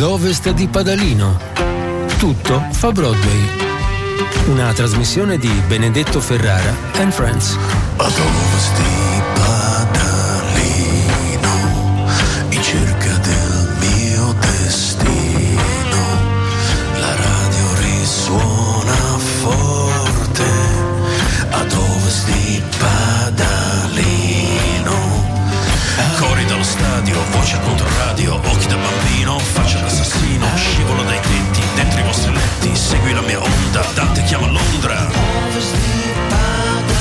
ad ovest di Padalino. Tutto fa Broadway. Una trasmissione di Benedetto Ferrara and Friends. Ad ovest di Padalino, in cerca del mio destino, la radio risuona forte. Ad ovest di Padalino, cori dallo stadio, voce al controradio, occhi da bambino, faccia d'assassino, scivolo dai tetti, dentro i vostri letti, segui la mia onda, Dante chiama Londra. Ovest di Padalino,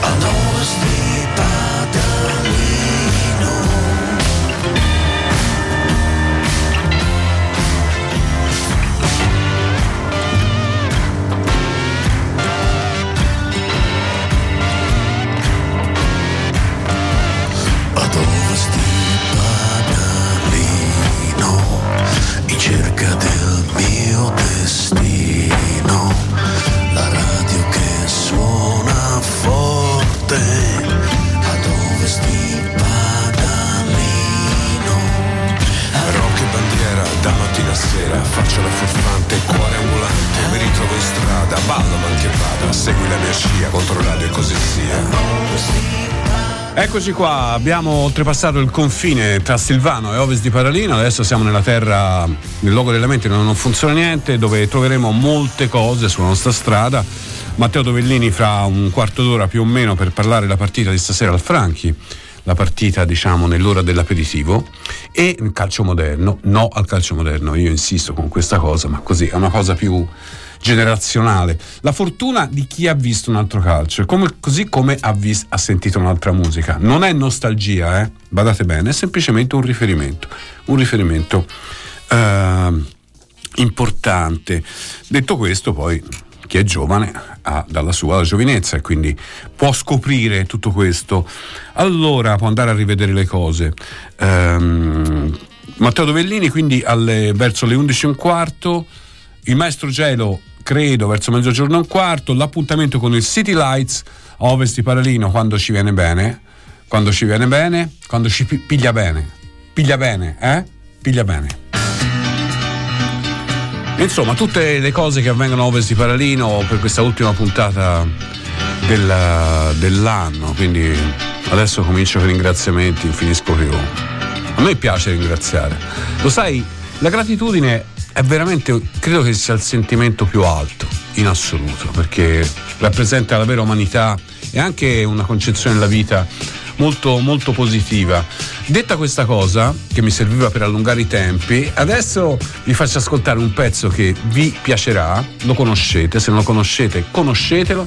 ad ovest di Padalino, ad ovest di Padalino, in cerca del mio destino, la radio che suona forte, ad ovest di Padalino, rock e bandiera da mattina a sera, faccia la furfante, cuore ambulante, mi ritrovo in strada, ballo ma anche vada, segui la mia scia, controradio e così sia. Eccoci qua, abbiamo oltrepassato il confine tra Silvano e ovest di Padalino, adesso siamo nella terra, nel luogo della mente non funziona niente, dove troveremo molte cose sulla nostra strada. Matteo Dovellini fra un quarto d'ora più o meno per parlare della partita di stasera al Franchi, la partita diciamo nell'ora dell'aperitivo, e il calcio moderno, no al calcio moderno, io insisto con questa cosa, ma così è una cosa più generazionale, la fortuna di chi ha visto un altro calcio, così come ha sentito un'altra musica. Non è nostalgia, badate bene, è semplicemente un riferimento importante. Detto questo, poi chi è giovane ha dalla sua giovinezza e quindi può scoprire tutto questo, allora può andare a rivedere le cose. Matteo Dovellini quindi verso le 11:15, il maestro Gelo credo verso 12:15, l'appuntamento con il City Lights a ovest di Padalino quando ci viene bene, quando ci piglia bene. Insomma, tutte le cose che avvengono a ovest di Padalino per questa ultima puntata dell'anno, quindi adesso comincio con i ringraziamenti, finisco più. A me piace ringraziare, lo sai, la gratitudine è veramente, credo che sia il sentimento più alto in assoluto, perché rappresenta la vera umanità e anche una concezione della vita molto molto positiva. Detta questa cosa, che mi serviva per allungare i tempi, adesso vi faccio ascoltare un pezzo che vi piacerà, lo conoscete, se non lo conoscete conoscetelo.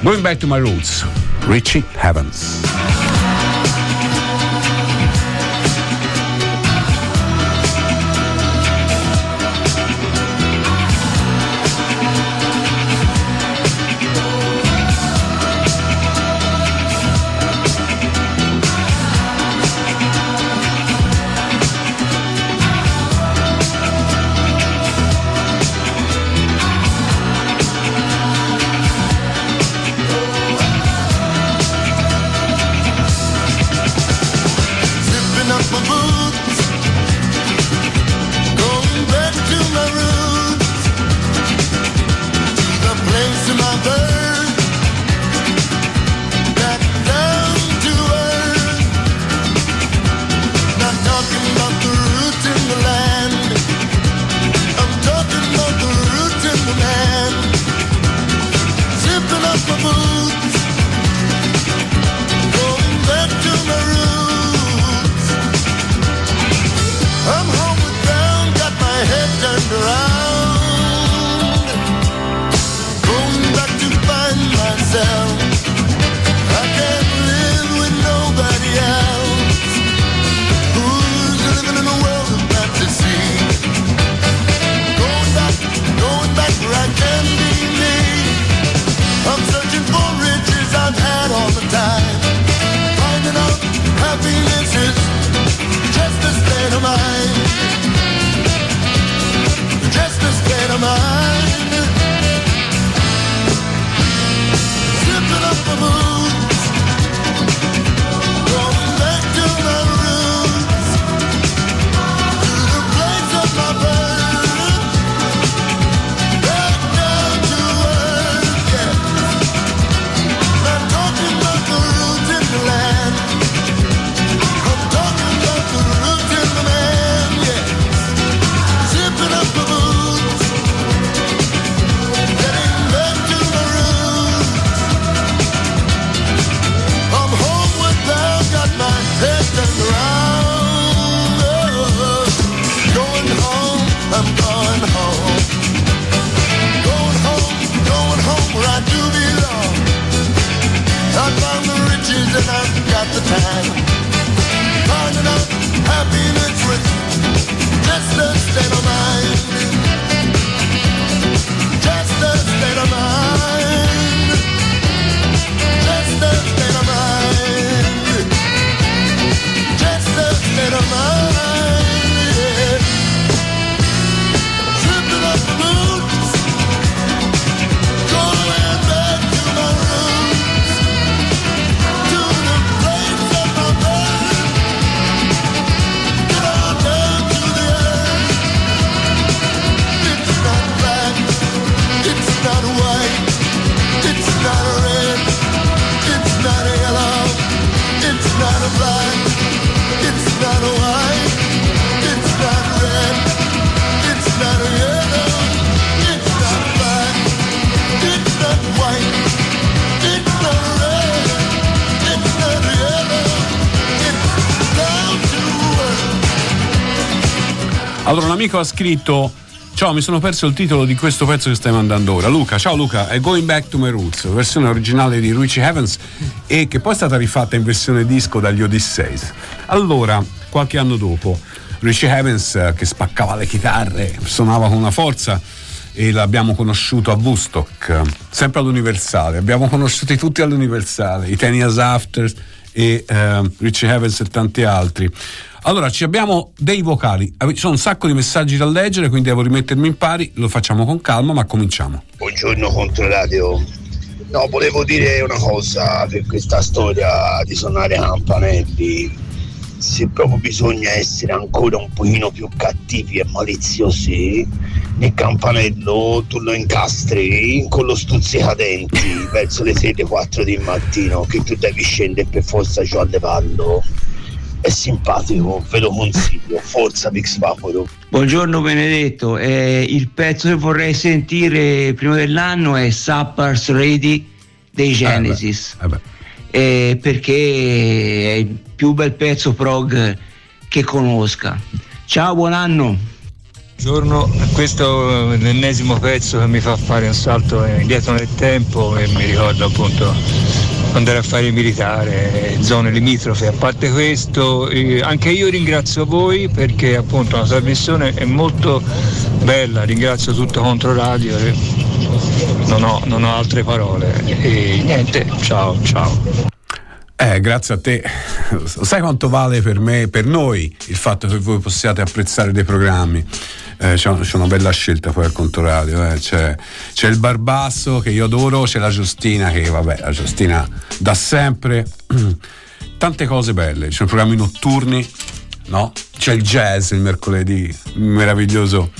Going Back to My Roots, Richie Havens. Around, going back to Allora, un amico ha scritto: ciao, mi sono perso il titolo di questo pezzo che stai mandando ora, Luca. Ciao Luca, è Going Back to My Roots, versione originale di Richie Havens e che poi è stata rifatta in versione disco dagli Odisseis. Allora, qualche anno dopo, Richie Havens, che spaccava le chitarre, suonava con una forza, e l'abbiamo conosciuto a Woodstock, sempre all'Universale. Abbiamo conosciuti tutti all'Universale, i 10 Years After e Richie Havens e tanti altri. Allora, ci abbiamo dei vocali, ci sono un sacco di messaggi da leggere, quindi devo rimettermi in pari. Lo facciamo con calma, ma cominciamo. Buongiorno Controradio. No, volevo dire una cosa per questa storia di suonare campanelli. Se proprio bisogna essere ancora un pochino più cattivi e maliziosi, nel campanello tu lo incastri con lo stuzzicadenti verso le 3-4 del mattino, che tu devi scendere per forza giù a levarlo. È simpatico, ve lo consiglio. Forza Mix Vaporo. Buongiorno Benedetto, il pezzo che vorrei sentire prima dell'anno è Supper's Ready dei Genesis. Perché è il più bel pezzo prog che conosca. Ciao, buon anno. Buongiorno, questo è l'ennesimo pezzo che mi fa fare un salto indietro nel tempo e mi ricordo appunto andare a fare il militare, zone limitrofe. A parte questo, anche io ringrazio voi perché appunto la trasmissione è molto bella, ringrazio tutto Controradio, non ho altre parole e niente, ciao. Grazie a te. Sai quanto vale per me, per noi, il fatto che voi possiate apprezzare dei programmi? C'è una bella scelta poi al Controradio, c'è il Barbasso che io adoro, c'è la Giustina che vabbè, la Giustina da sempre, tante cose belle, c'è programmi notturni, no? C'è il jazz il mercoledì, meraviglioso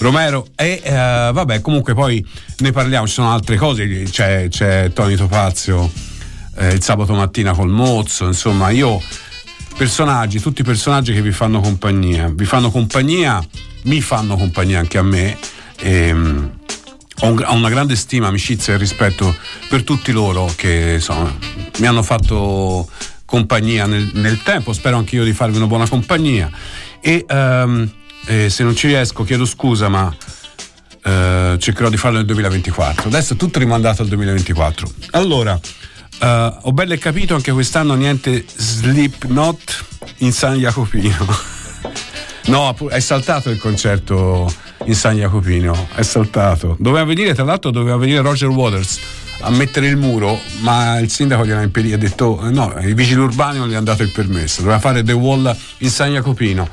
Romero, e vabbè, comunque poi ne parliamo, ci sono altre cose, c'è Tony Topazio il sabato mattina col Mozzo, insomma, tutti i personaggi che mi fanno compagnia anche a me, e ho una grande stima, amicizia e rispetto per tutti loro che insomma mi hanno fatto compagnia nel tempo. Spero anche io di farvi una buona compagnia e se non ci riesco chiedo scusa, ma cercherò di farlo nel 2024. Adesso è tutto rimandato al 2024. Allora, ho bello e capito anche quest'anno niente Slipknot in San Jacopino. No, è saltato il concerto in San Jacopino, è saltato. Tra l'altro doveva venire Roger Waters a mettere il muro, ma il sindaco gliel'ha impedito, ha detto no, i vigili urbani non gli hanno dato il permesso, doveva fare The Wall in San Jacopino.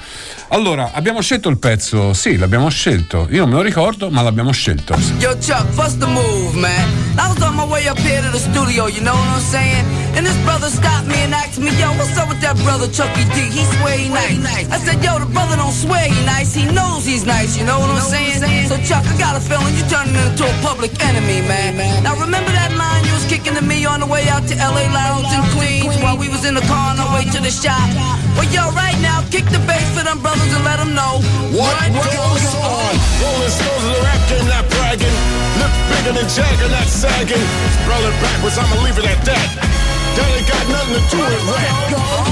Allora, abbiamo scelto il pezzo, sì, l'abbiamo scelto, io non me lo ricordo, ma l'abbiamo scelto. Yo Chuck, what's the move, man? I was on my way up here to the studio, you know what I'm saying? And this brother stopped me and asked me, yo, what's up with that brother Chuck D? He sway nice. I said, yo, the brother don't sway nice, he knows he's nice, you know what I'm saying? So Chuck, I got a feeling you turning into a public enemy, man. Now remember that line you was kicking to me on the way out to LA Lounge in Queens while we was in the car on our way to the shop? Well, yo, right now, kick the bass for them brothers and let them know what goes on. Rolling Stones in the rap game, not bragging. Look bigger than Jagger, not sagging. Rolling backwards, I'ma leave it at that. That ain't got nothing to do with rap.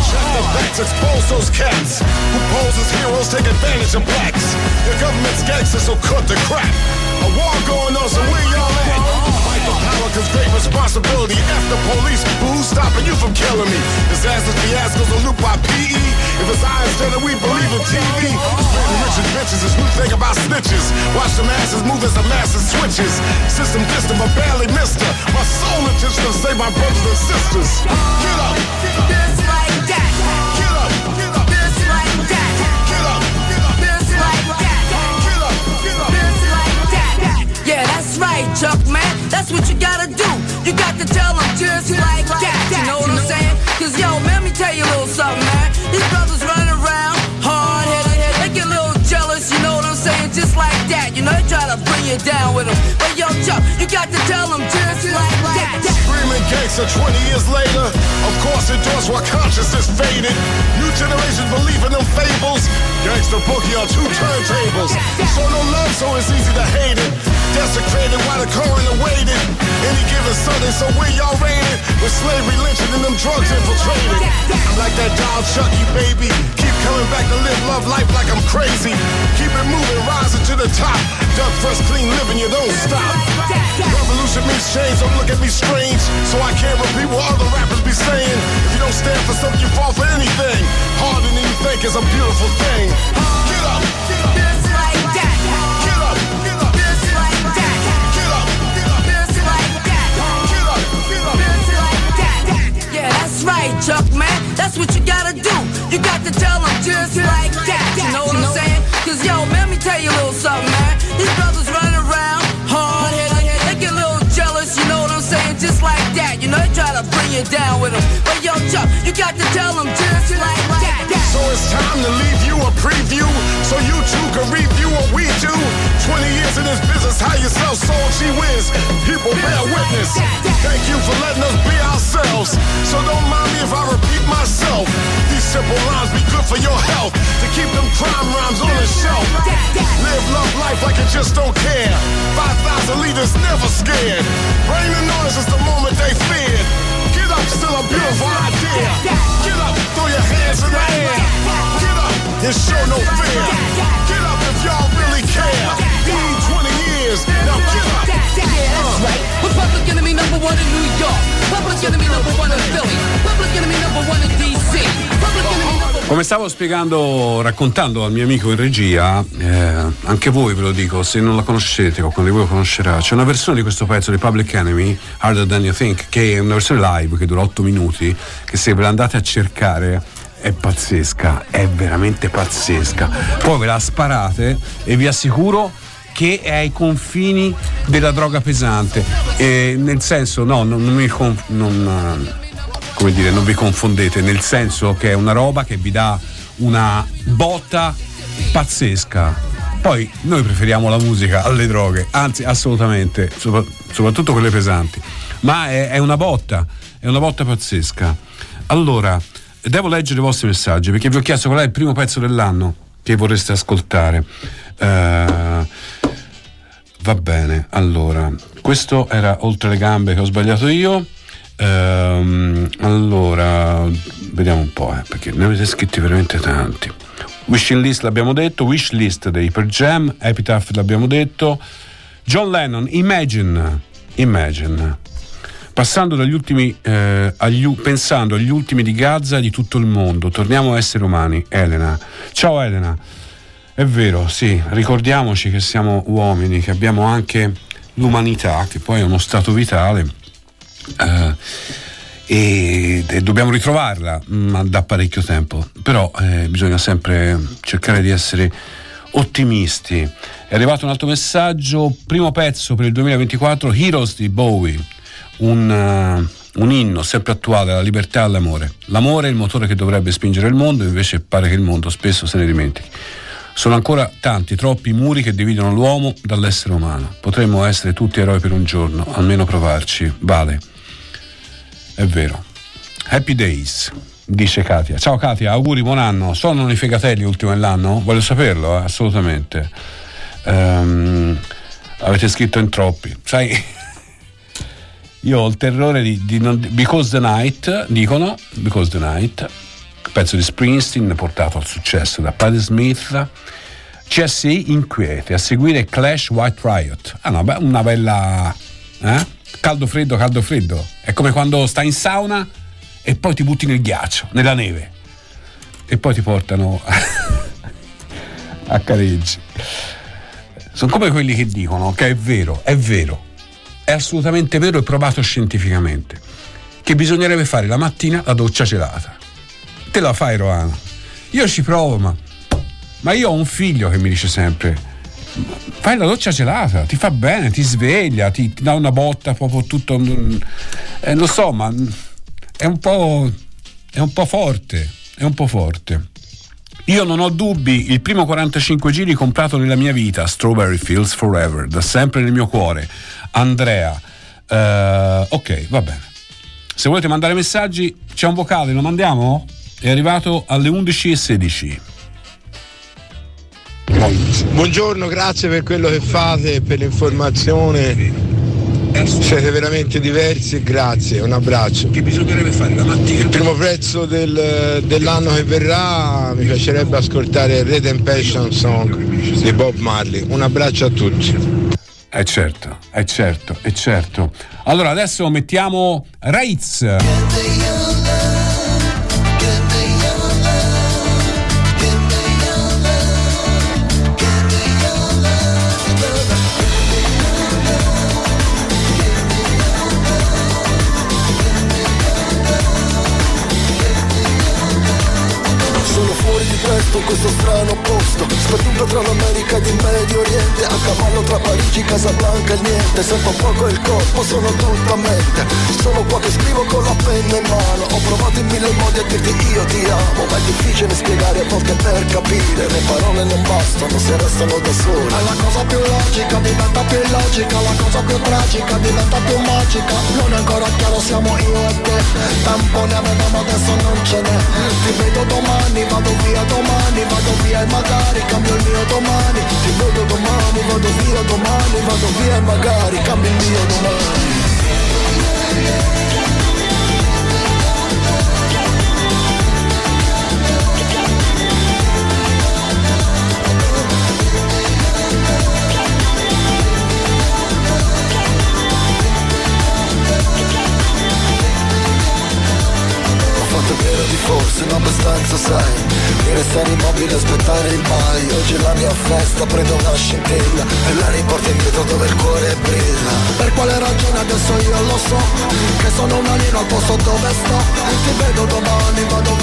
Check the facts, expose those cats who pose as heroes, take advantage of blacks. The government's gangsters, so cut the crap. A war going on, so where y'all at? For power comes great responsibility. F the police, who's stopping you from killing me? Disaster fiascos are looped by PE. If it's I instead of we believe in TV. Spreading rich inventions is new thing about snitches. Watch the masses move as the masses switches. System distant but barely missed her. My soul intention to save my brothers and sisters. Get up. This like that. Get up. This like that. Get up. This like that. Get up. This like that. Yeah, that's right, Chuck, man. That's what you gotta do. You got to tell them just like that. You know what I'm saying? Cause yo, let me tell you a little something, man. These brothers run around hard-headed, they get a little jealous. You know what I'm saying? Just like that. You know they try to bring you down with them. But yo, Chuck, you got to tell them just like that. Screaming gangster 20 years later. Of course it does while consciousness faded. New generation believe in them fables. Gangster boogie on two turntables. So no love, so it's easy to hate it. Desecrated while the coroner waited. Any given Sunday, so we y'all raided. With slave religion and them drugs infiltrated. I'm like that Donald Chuck, you baby. Keep coming back to live love life like I'm crazy. Keep it moving, rising to the top. Dub first, clean living, you don't stop. Revolution means change, don't look at me strange. So I can't repeat what other rappers be saying. If you don't stand for something, you fall for anything. Harder than you think is a beautiful thing. Get up, get up. Just like that. Get up, get up. Just like that. Get up, get up. Just like that. Get up, get up. Just like that. Yeah, that's right, Chuck, man. That's what you gotta do. You got to tell them just like that. You know what I'm saying? Cause yo, man, let me tell you a little something, man. These brothers running around hard headed, they get a little jealous. You know what I'm saying? Just like that. You know they try to bring you down with them, but yo, Chuck, you got to tell them just like that. So it's time to leave you a preview, so you two can review what we do. 20 years in this business, how yourself sold, she wins. People bear witness. Thank you for letting us be ourselves. So don't mind me if I repeat myself. These simple rhymes be good for your health, to keep them crime rhymes on the shelf. Live, love life like you just don't care. 5,000 leaders never scared. Bring the noise, it's the moment they feared. Get up, still a beautiful idea. Get up, throw your hands in the air. Get up and show no fear. Get up if y'all really care. You need 20 years, now get up. Yeah, that's right. We're Public Enemy #1 in New York. Public Enemy #1 in Philly. Public Enemy #1 in DC. Public Enemy #1. Come stavo raccontando al mio amico in regia, anche voi ve lo dico, se non la conoscete o quando voi lo conoscerà, c'è una versione di questo pezzo di Public Enemy, Harder Than You Think, che è una versione live che dura 8 minuti, che se ve la andate a cercare è pazzesca, è veramente pazzesca. Poi ve la sparate e vi assicuro che è ai confini della droga pesante, e nel senso non vi confondete, nel senso che è una roba che vi dà una botta pazzesca. Poi noi preferiamo la musica alle droghe, anzi assolutamente, soprattutto quelle pesanti, ma è una botta pazzesca. Allora, devo leggere i vostri messaggi perché vi ho chiesto qual è il primo pezzo dell'anno che vorreste ascoltare. Va bene, allora, questo era Oltre le gambe, che ho sbagliato io. Allora, vediamo un po', perché ne avete scritti veramente tanti. Wishing List l'abbiamo detto, Wish List dei Per Jam, Epitaph l'abbiamo detto, John Lennon, Imagine. Passando dagli ultimi pensando agli ultimi di Gaza e di tutto il mondo, torniamo a essere umani. Elena. Ciao Elena. È vero, sì, ricordiamoci che siamo uomini, che abbiamo anche l'umanità, che poi è uno stato vitale. E dobbiamo ritrovarla, ma da parecchio tempo, però bisogna sempre cercare di essere ottimisti. È arrivato un altro messaggio: primo pezzo per il 2024, Heroes di Bowie, un inno sempre attuale alla libertà e all'amore. L'amore è il motore che dovrebbe spingere il mondo, invece pare che il mondo spesso se ne dimentichi. Sono ancora tanti, troppi i muri che dividono l'uomo dall'essere umano. Potremmo essere tutti eroi per un giorno, almeno provarci. Vale. È vero. Happy Days, dice Katia. Ciao Katia, auguri, buon anno. Sono i fegatelli ultimo dell'anno? Voglio saperlo, assolutamente. Avete scritto in troppi. Sai, io ho il terrore di non... Because the Night, dicono. Because the Night, pezzo di Springsteen portato al successo da Patti Smith. CSI Inquiete, a seguire Clash, White Riot. Ah no, beh, una bella... Caldo freddo, è come quando stai in sauna e poi ti butti nel ghiaccio, nella neve, e poi ti portano a Careggi. Sono come quelli che dicono che è vero, è assolutamente vero e provato scientificamente che bisognerebbe fare la mattina la doccia gelata. Te la fai, Roano? Io ci provo, ma io ho un figlio che mi dice sempre: fai la doccia gelata, ti fa bene, ti sveglia, ti dà una botta proprio tutto. Lo so, ma è un po' forte. Io non ho dubbi, il primo 45 giri comprato nella mia vita, Strawberry Fields Forever, da sempre nel mio cuore. Andrea, ok, va bene. Se volete mandare messaggi, c'è un vocale, lo mandiamo? È arrivato alle 11:16. Buongiorno, grazie per quello che fate, per l'informazione. Siete veramente diversi, grazie, un abbraccio. Che bisognerebbe fare la mattina? Il primo prezzo dell'anno che verrà mi piacerebbe ascoltare Redemption Song di Bob Marley. Un abbraccio a tutti. È certo. Allora adesso mettiamo Raiz. Questo strano posto, sperduto tra l'America ed il Medio Oriente, a cavallo tra Parigi, Casablanca e niente, sento poco il corpo, sono tutta mente, sono qua che scrivo con la penna in mano, ho provato in mille modi a dirti io ti amo, ma è difficile spiegare a volte per capire, le parole non bastano se restano da sole. La cosa più logica diventa più illogica, la cosa più tragica diventa più magica, non è ancora chiaro siamo io e te, tempo ne avevamo adesso non ce n'è, ti vedo domani, vado via domani, vado via e magari cambio il mio domani, ti vedo domani, vado via domani, vado via e magari cambio il mio domani. Di forse non abbastanza sai, mi restare immobile aspettare il mai, oggi è la mia festa, prendo una scintilla e la riporto indietro dove il cuore brilla. Per quale ragione adesso io lo so, che sono un alieno al posto dove sto, ti vedo domani, vado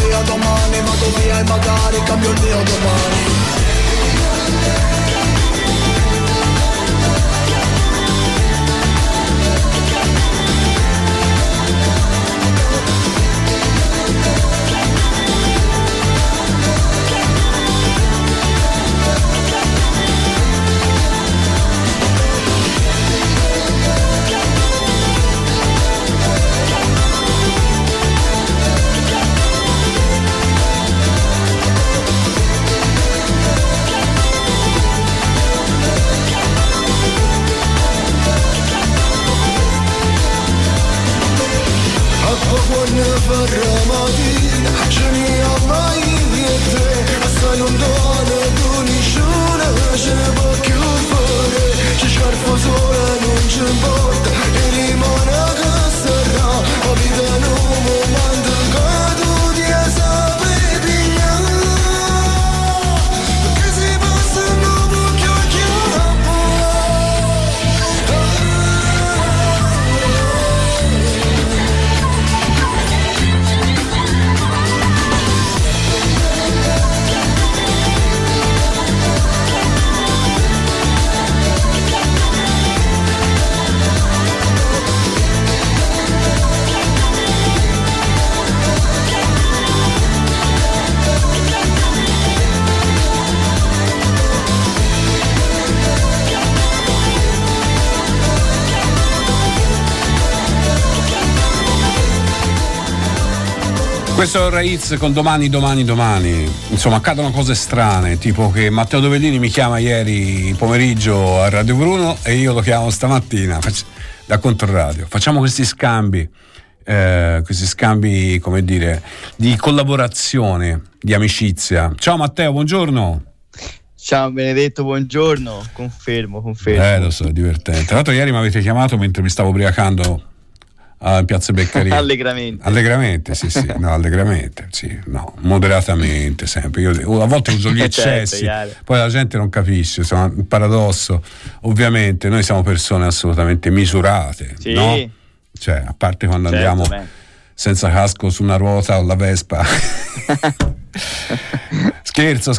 via e magari cambio il mio domani. Questo Raiz con domani, insomma accadono cose strane, tipo che Matteo Dovellini mi chiama ieri pomeriggio a Radio Bruno e io lo chiamo stamattina da Controradio, facciamo questi scambi come dire di collaborazione, di amicizia. Ciao Matteo, buongiorno. Ciao Benedetto, buongiorno. Confermo. Lo so, è divertente. Tra l'altro ieri mi avete chiamato mentre mi stavo ubriacando a Piazza Beccaria. Allegramente, moderatamente sempre. Io a volte uso gli eccessi, poi la gente non capisce, insomma, un paradosso. Ovviamente noi siamo persone assolutamente misurate, sì. No? Cioè, a parte quando andiamo senza casco su una ruota o la Vespa. Scherzo,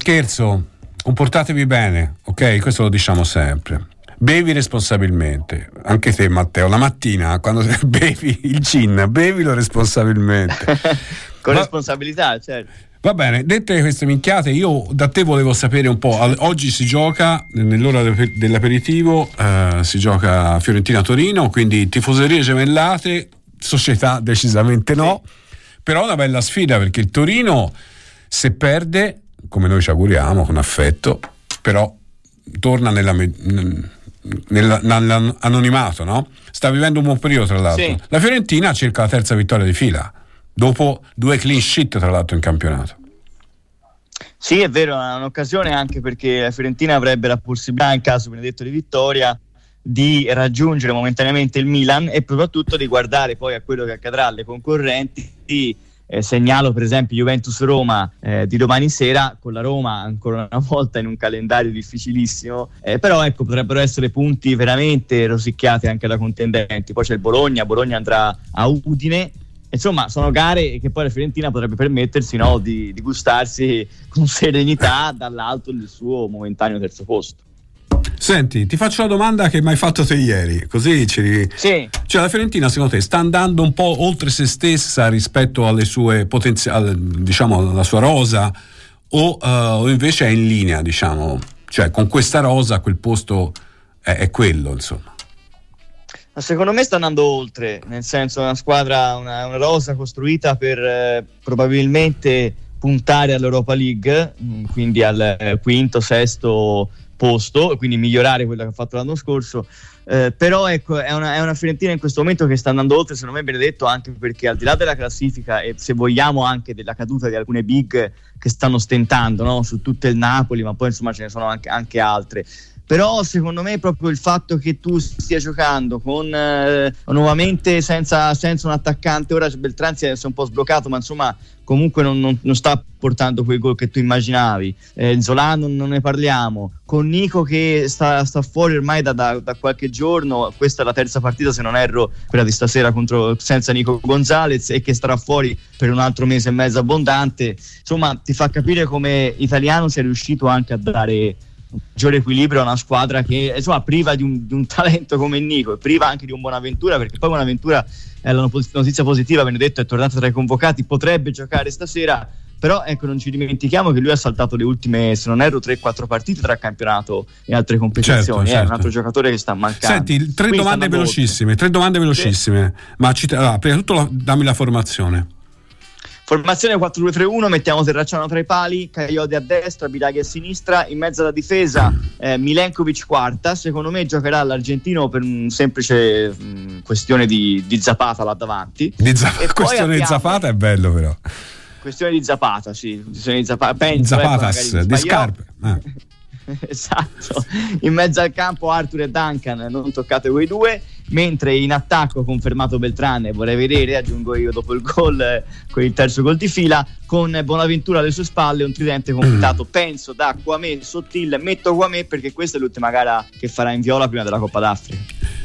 comportatevi bene, ok? Questo lo diciamo sempre. Bevi responsabilmente, anche te Matteo, la mattina quando bevi il gin, bevilo responsabilmente. Con responsabilità, certo. Va bene, dette queste minchiate, io da te volevo sapere un po', oggi si gioca, nell'ora dell'aperitivo, si gioca Fiorentina-Torino, quindi tifoserie gemellate, società decisamente no, però una bella sfida perché il Torino se perde, come noi ci auguriamo, con affetto, però torna nella nell'anonimato, no? Sta vivendo un buon periodo, tra l'altro. Sì. La Fiorentina ha circa la terza vittoria di fila, dopo 2 clean sheet, tra l'altro, in campionato. Sì, è vero, è un'occasione anche perché la Fiorentina avrebbe la possibilità, in caso benedetto di vittoria, di raggiungere momentaneamente il Milan e soprattutto di guardare poi a quello che accadrà alle concorrenti. Segnalo per esempio Juventus-Roma di domani sera, con la Roma ancora una volta in un calendario difficilissimo, però ecco, potrebbero essere punti veramente rosicchiati anche da contendenti. Poi c'è il Bologna andrà a Udine. Insomma, sono gare che poi la Fiorentina potrebbe permettersi, no, di gustarsi con serenità dall'alto del suo momentaneo terzo posto. Senti, ti faccio la domanda che mi hai fatto te ieri, così ci... Sì. Cioè, la Fiorentina secondo te sta andando un po' oltre se stessa rispetto alle sue potenziali, diciamo, alla sua rosa, o invece è in linea, diciamo, cioè con questa rosa quel posto è quello, insomma? Ma secondo me sta andando oltre, nel senso, una squadra, una rosa costruita per probabilmente puntare all'Europa League, quindi al quinto, sesto posto, quindi migliorare quello che ha fatto l'anno scorso, però ecco, è una Fiorentina in questo momento che sta andando oltre, secondo me, Benedetto, anche perché al di là della classifica e, se vogliamo, anche della caduta di alcune big che stanno stentando, no? Su tutto il Napoli, ma poi insomma ce ne sono anche altre. Però secondo me proprio il fatto che tu stia giocando con nuovamente senza un attaccante, ora Beltrán si è un po' sbloccato, ma insomma comunque non sta portando quei gol che tu immaginavi, Zolano non ne parliamo, con Nico che sta fuori ormai da qualche giorno, questa è la terza partita se non erro, quella di stasera senza Nico Gonzalez, e che starà fuori per un altro mese e mezzo abbondante. Insomma, ti fa capire come Italiano sia riuscito anche a dare maggiore equilibrio a una squadra che, insomma, priva di un talento come Nico, e priva anche di un Bonaventura, perché poi Bonaventura è la notizia positiva, Benedetto è tornato tra i convocati, potrebbe giocare stasera, però ecco, non ci dimentichiamo che lui ha saltato le ultime, se non erro, 3-4 partite tra campionato e altre competizioni. Certo. È un altro giocatore che sta mancando. Senti, tre domande velocissime. Sì. Ma allora, prima di tutto dammi la formazione. Formazione 4-2-3-1, mettiamo Terracciano tra i pali, Caiodi a destra, Biraghi a sinistra, in mezzo alla difesa Milenkovic quarta, secondo me giocherà l'argentino per un semplice questione di Zapata là davanti. Questione di Zapata è bello, però. Questione di Zapata, sì. Questione di Zapata, penso, Zapatas, di scarpe. Esatto, in mezzo al campo Arthur e Duncan, non toccate voi due, mentre in attacco confermato Beltrán, vorrei vedere, aggiungo io dopo il gol, con il terzo gol di fila, con Bonaventura alle sue spalle, un tridente completato penso da Kwame Sotil. Metto Kwame perché questa è l'ultima gara che farà in viola prima della Coppa d'Africa.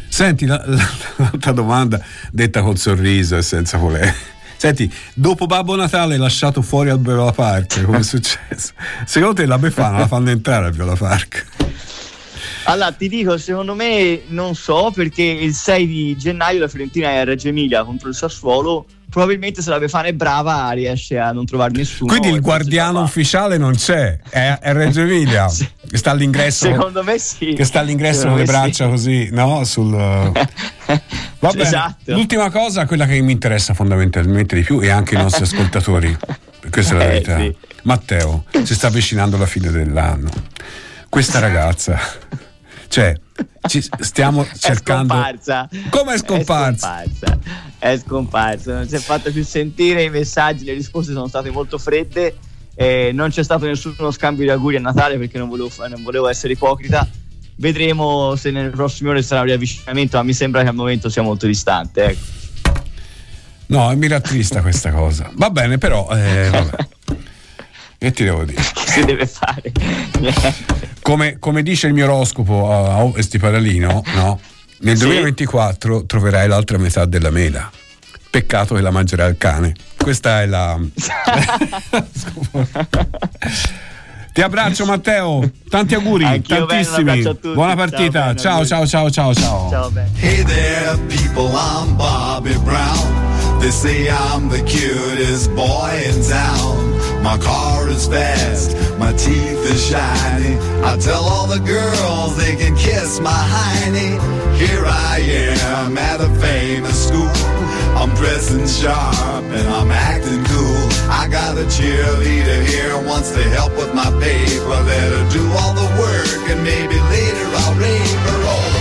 Senti, l'altra domanda detta col sorriso e senza voler. Senti, dopo Babbo Natale lasciato fuori al Biola Park, come è successo? Secondo te la Befana la fanno entrare al Biola Park? Allora, ti dico, secondo me non so, perché il 6 di gennaio la Fiorentina è a Reggio Emilia contro il Sassuolo, probabilmente se la Befana è brava riesce a non trovare nessuno. Quindi il guardiano ufficiale non c'è, è Reggio Emilia, che sta all'ingresso. Secondo me sì. Che sta all'ingresso con le braccia, sì, così, no? Vabbè, esatto. L'ultima cosa, quella che mi interessa fondamentalmente di più, e anche i nostri ascoltatori, questa è la verità. Sì. Matteo, si sta avvicinando alla fine dell'anno. Questa ragazza, cioè, stiamo cercando. È scomparsa. Come è scomparsa? È scomparsa, non si è fatta più sentire. I messaggi, le risposte sono state molto fredde. Non c'è stato nessuno scambio di auguri a Natale, perché non volevo essere ipocrita. Vedremo se nelle prossime ore sarà un riavvicinamento, ma mi sembra che al momento sia molto distante, ecco. No, mi rattrista questa cosa. Va bene, però vabbè. Che ti devo dire? Si deve fare. Come dice il mio oroscopo a Estiparalino, no? Nel 2024 troverai l'altra metà della mela. Peccato che la mangerà il cane. Questa è la Ti abbraccio, Matteo, tanti auguri. Anch'io, tantissimi. Tutti. Buona partita. Ciao. Hey there people, I'm Bobby Brown. They say I'm the cutest boy in town. My car is fast, my teeth are shiny. I tell all the girls they can kiss my hiney. Here I am at a famous school. I'm dressing sharp and I'm acting cool. I got a cheerleader here, wants to help with my paper. Let her do all the work and maybe later I'll rave her over.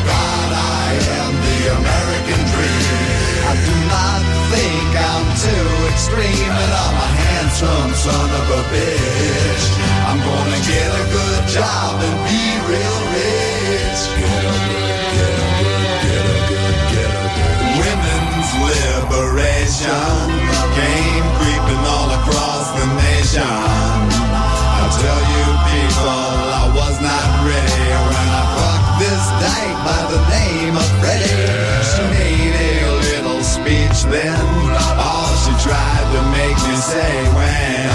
screaming, I'm a handsome son of a bitch. I'm gonna get a good job and be real rich. Get a good. Women's liberation, game creeping all across the nation. I tell you people, I was not ready when I fucked this dyke by the name of Freddie. She made a little speech then. Tried to make me say when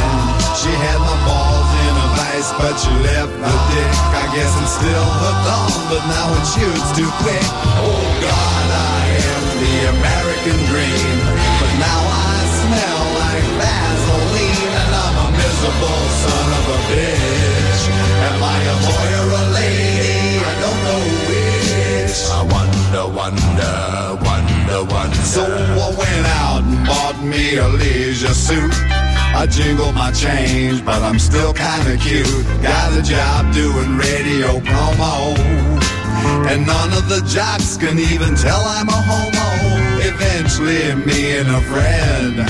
she had my balls in a vice, but she left my dick. I guess I'm still hooked on, but now it shoots too quick. Oh God, I am the American dream, but now I smell like Vaseline, and I'm a miserable son of a bitch. Am I a boy or a lady? I don't know which. I wonder. So I went out and bought me a leisure suit. I jingle my change, but I'm still kinda cute. Got a job doing radio promo, and none of the jocks can even tell I'm a homo. Eventually me and a friend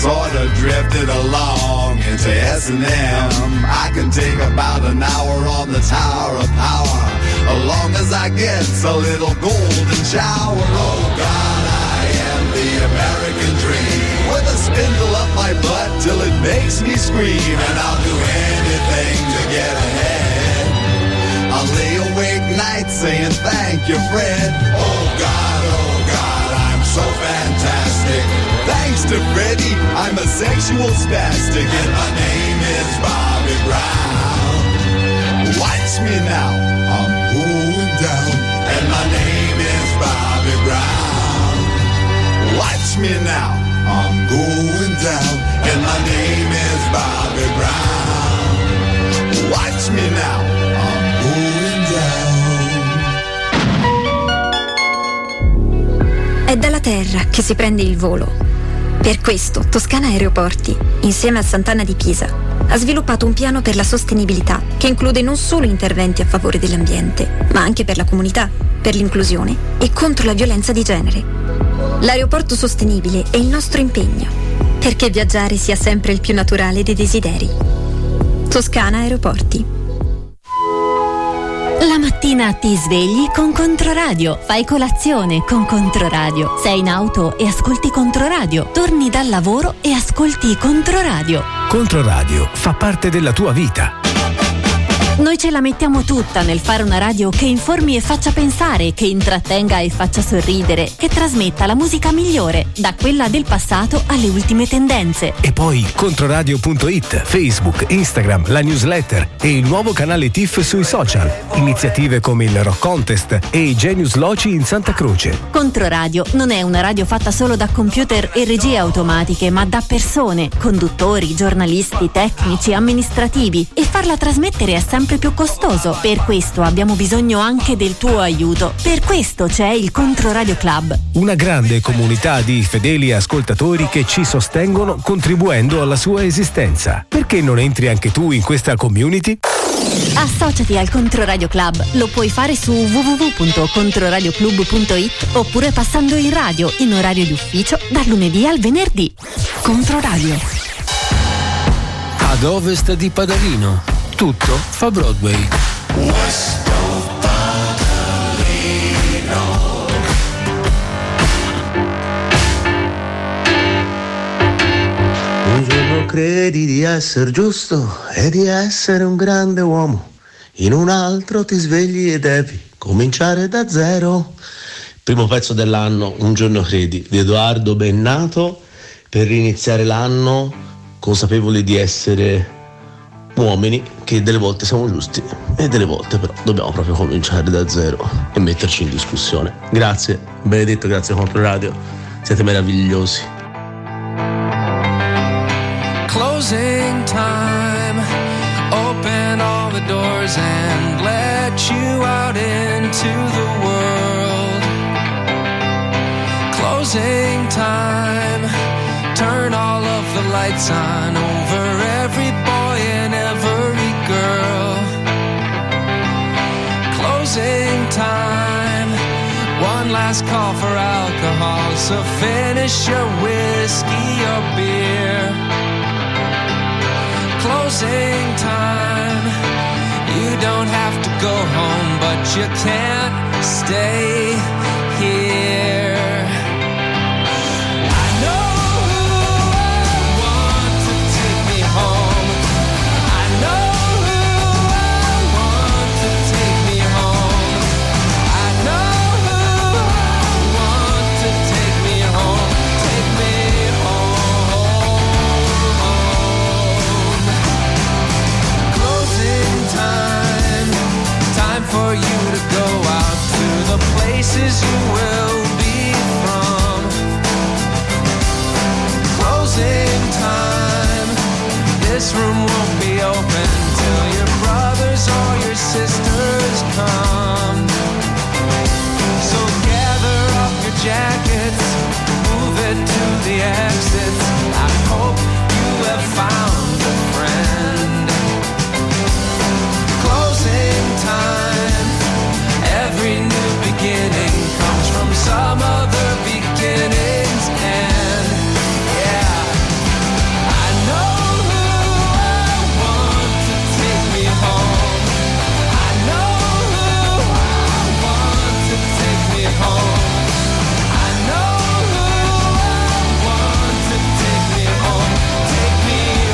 sorta drifted along into S&M. I can take about an hour on the Tower of Power, as long as I get a little golden shower. Oh God, I am the American dream, with a spindle up my butt till it makes me scream. And I'll do anything to get ahead, I'll lay awake nights saying thank you, Fred. Oh God, I'm so fantastic. Thanks to Freddie, I'm a sexual spastic, and my name is Bobby Brown. Watch me now, I'm going down, and my name is Bobby Brown. Watch me now, I'm going down, and my name is Bobby Brown. Watch me now, I'm going down. È dalla terra che si prende il volo. Per questo Toscana Aeroporti, insieme a Sant'Anna di Pisa, ha sviluppato un piano per la sostenibilità che include non solo interventi a favore dell'ambiente, ma anche per la comunità, per l'inclusione e contro la violenza di genere. L'aeroporto sostenibile è il nostro impegno, perché viaggiare sia sempre il più naturale dei desideri. Toscana Aeroporti. La mattina ti svegli con Controradio, fai colazione con Controradio, sei in auto e ascolti Controradio, torni dal lavoro e ascolti Controradio. Controradio fa parte della tua vita. Noi ce la mettiamo tutta nel fare una radio che informi e faccia pensare, che intrattenga e faccia sorridere, che trasmetta la musica migliore, da quella del passato alle ultime tendenze. E poi Controradio.it, Facebook, Instagram, la newsletter e il nuovo canale TIF sui social. Iniziative come il Rock Contest e i Genius Loci in Santa Croce. Controradio non è una radio fatta solo da computer e regie automatiche, ma da persone, conduttori, giornalisti, tecnici, amministrativi, e farla trasmettere è sempre più costoso. Per questo abbiamo bisogno anche del tuo aiuto. Per questo c'è il Controradio Club, una grande comunità di fedeli ascoltatori che ci sostengono contribuendo alla sua esistenza. Perché non entri anche tu in questa community? Associati al Controradio Club, lo puoi fare su www.controradioclub.it oppure passando in radio in orario di ufficio dal lunedì al venerdì. Controradio. Ad ovest di Padavino tutto fa Broadway. Un giorno credi di essere giusto e di essere un grande uomo, in un altro ti svegli e devi cominciare da zero. Primo pezzo dell'anno, Un giorno credi, di Edoardo Bennato, per iniziare l'anno consapevoli di essere uomini che delle volte siamo giusti e delle volte però dobbiamo proprio cominciare da zero e metterci in discussione. Grazie Benedetto, grazie Controradio, siete meravigliosi. Closing time, open all the doors and let you out into the world. Closing time, turn all of the lights on over every boy and every girl. Closing time, one last last call for alcohol, so finish your whiskey or beer. Closing time. You don't have to go home, but you can't stay here. For you to go out to the places you will be from. Closing time. This room won't be open till your brothers or your sisters come. So gather up your jackets, move it to the exits. I hope you have found a friend. Closing time. Every new beginning comes from some other beginning's end. Yeah, I know who I want to take me home. I know who I want to take me home. I know who I want to take me home. Take me home.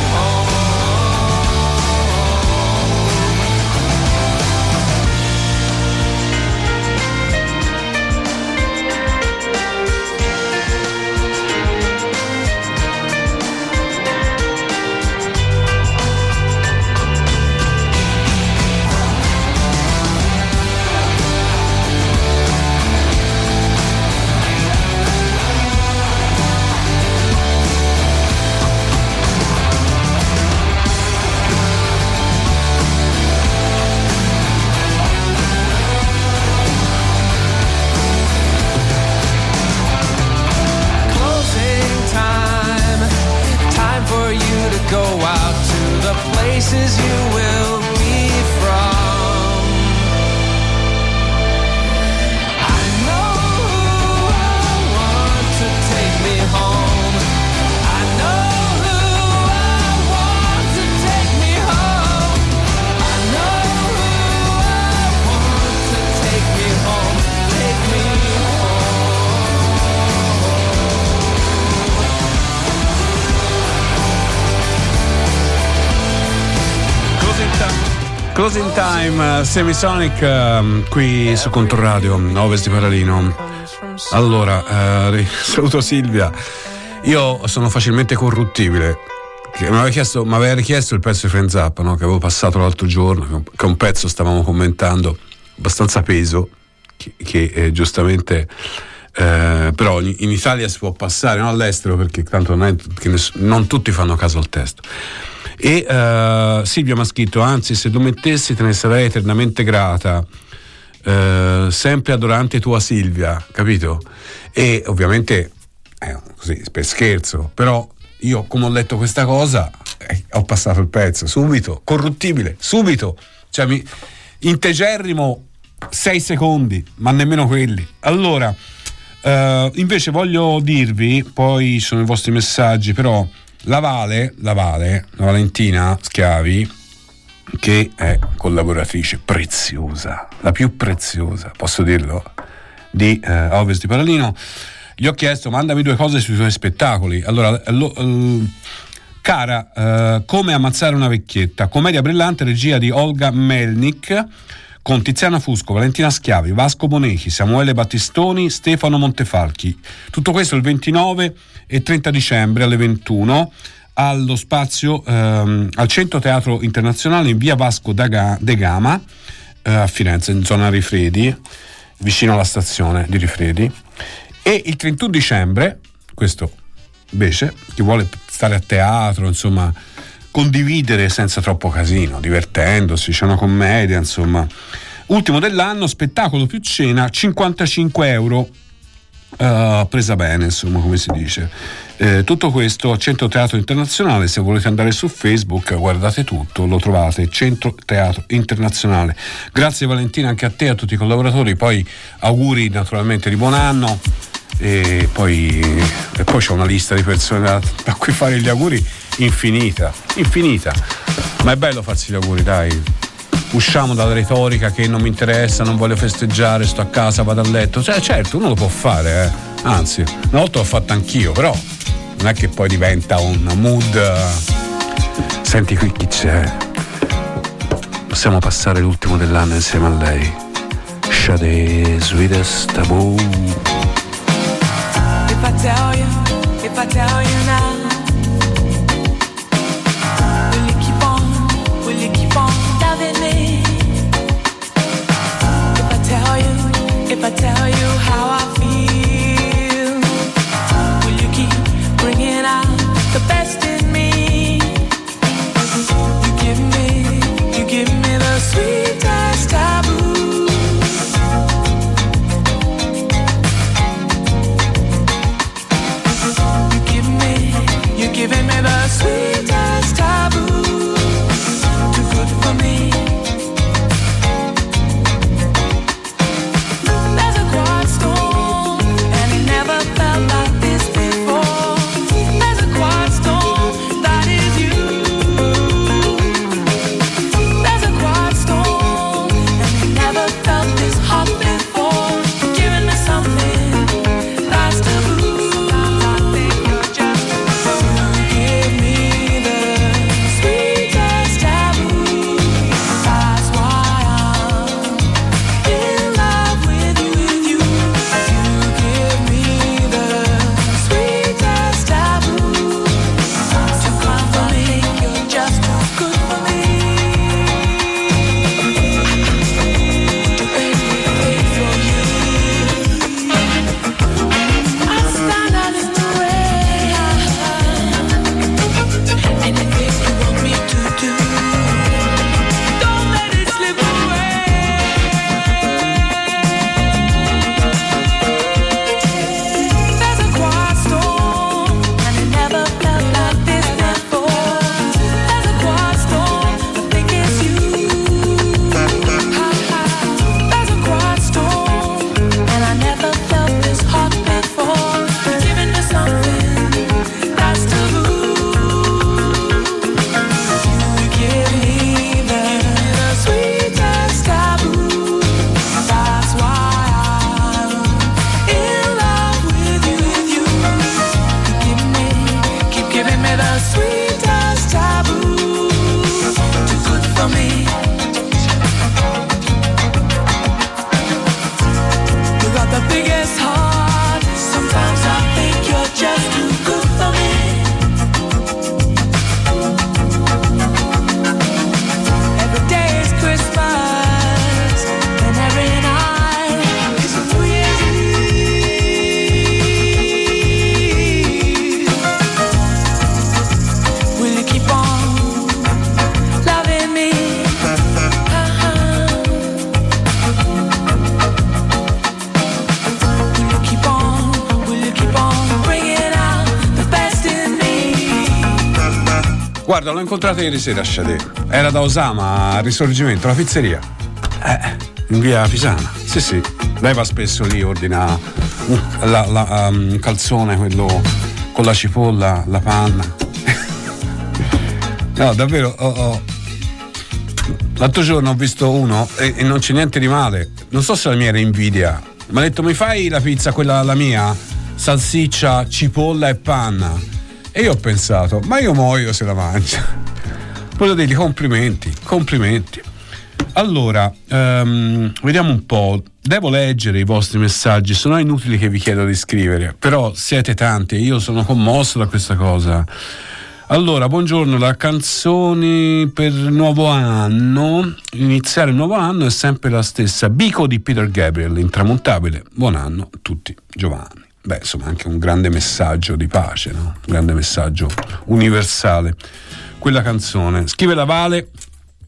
Go out to the places you will be from. I know who I want to take me home. I know who I want to take me home. I know who I want to take me home. Take me home. Closing Time, Semisonic, qui su Controradio, Ovest di Paralino. Allora, saluto Silvia. Io sono facilmente corruttibile. Mi aveva richiesto il pezzo di Frank Zappa, no? Che avevo passato l'altro giorno, che un pezzo stavamo commentando abbastanza peso, che giustamente... però in Italia si può passare, non all'estero, perché tanto non tutti fanno caso al testo. E Silvia mi ha scritto: anzi, se tu mettessi te ne sarei eternamente grata, sempre adorante tua Silvia, capito? E ovviamente così per scherzo, però io, come ho letto questa cosa, ho passato il pezzo subito, corruttibile, subito, cioè integerrimo 6 secondi, ma nemmeno quelli. Allora invece voglio dirvi, poi sono i vostri messaggi, però la Valentina Schiavi, che è collaboratrice preziosa, la più preziosa, posso dirlo, di Ovest di Paralino, gli ho chiesto: mandami 2 cose sui tuoi spettacoli. Allora, cara, Come ammazzare una vecchietta, commedia brillante, regia di Olga Melnik, con Tiziana Fusco, Valentina Schiavi, Vasco Bonechi, Samuele Battistoni, Stefano Montefalchi. Tutto questo il 29 e 30 dicembre alle 21 allo spazio al Centro Teatro Internazionale in via Vasco de Gama, a Firenze, in zona Rifredi, vicino alla stazione di Rifredi. E il 31 dicembre, questo invece, chi vuole stare a teatro, insomma, condividere senza troppo casino, divertendosi, c'è una commedia, insomma, ultimo dell'anno, spettacolo più cena, €55, presa bene, insomma, come si dice. Tutto questo a Centro Teatro Internazionale. Se volete andare su Facebook, guardate tutto, lo trovate, Centro Teatro Internazionale. Grazie Valentina anche a te e a tutti i collaboratori, poi auguri naturalmente di buon anno, e poi c'è una lista di persone da cui fare gli auguri infinita, ma è bello farsi gli auguri, dai, usciamo dalla retorica che non mi interessa, non voglio festeggiare, sto a casa, vado a letto. Cioè, certo, uno lo può fare, anzi, una volta l'ho fatta anch'io, però non è che poi diventa un mood. Senti qui chi c'è, possiamo passare l'ultimo dell'anno insieme a lei, Shade, Sweetest Taboo. If I tell you now, will you keep on loving me? If I tell you how I feel, will you keep bringing out the best in me? You give me the sweetest taboo. Giving me the sweetest taboo, too good for me. There's a quiet storm, and it never felt like this before. There's a quiet storm, that is you. There's a quiet storm, and it never felt this hot before. Giving me something that's taboo. Guarda, l'ho incontrata ieri sera a Shade. Era da Osama al Risorgimento, la pizzeria. In via Pisana. Sì. Lei va spesso lì, ordina calzone, quello con la cipolla, la panna. No, davvero. L'altro giorno ho visto uno e non c'è niente di male. Non so se la mia era invidia. Mi ha detto, mi fai la pizza, quella la mia? Salsiccia, cipolla e panna. E io ho pensato, ma io muoio se la mangia. Voglio dirgli complimenti. Allora, vediamo un po'. Devo leggere i vostri messaggi, sono inutili che vi chiedo di scrivere, però siete tanti, io sono commosso da questa cosa. Allora, buongiorno, la canzone per nuovo anno, iniziare il nuovo anno è sempre la stessa, Bico di Peter Gabriel, intramontabile, buon anno a tutti, Giovanni. Beh, insomma, anche un grande messaggio di pace, no? Un grande messaggio universale. Quella canzone. Scrive la Vale,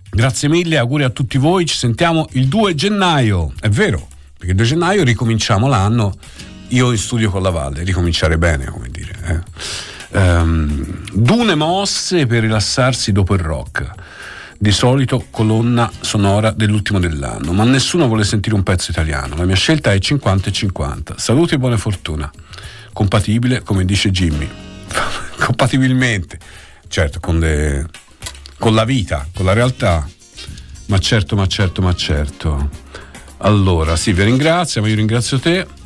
grazie mille, auguri a tutti voi, ci sentiamo il 2 gennaio. È vero, perché il 2 gennaio ricominciamo l'anno Io in studio con la Valle, ricominciare bene, come dire. Dune mosse per rilassarsi dopo il rock, di solito colonna sonora dell'ultimo dell'anno, ma nessuno vuole sentire un pezzo italiano. La mia scelta è 50-50, salute e buona fortuna, compatibile, come dice Jimmy, compatibilmente, certo, con la vita, con la realtà, ma certo. Allora, sì, vi ringrazio, ma io ringrazio te.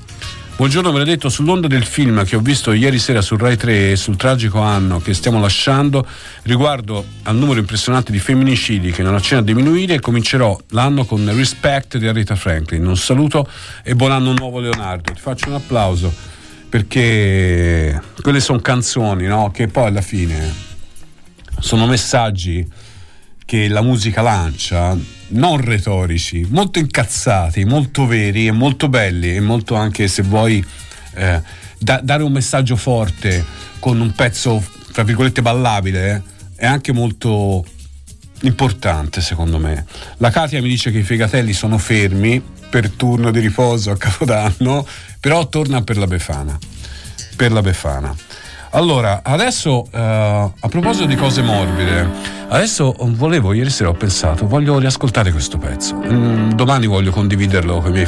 Buongiorno Benedetto, sull'onda del film che ho visto ieri sera su Rai 3 e sul tragico anno che stiamo lasciando, riguardo al numero impressionante di femminicidi che non accenna a diminuire, comincerò l'anno con Respect di Aretha Franklin. Un saluto e buon anno nuovo Leonardo. Ti faccio un applauso, perché quelle sono canzoni, no? Che poi alla fine sono messaggi che la musica lancia, non retorici, molto incazzati, molto veri e molto belli, e molto anche, se vuoi, dare un messaggio forte con un pezzo tra virgolette ballabile, è anche molto importante, secondo me. La Katia mi dice che i fegatelli sono fermi per turno di riposo a Capodanno, però torna per la Befana. Allora, adesso a proposito di cose morbide, adesso ieri sera ho pensato, voglio riascoltare questo pezzo. Domani voglio condividerlo con i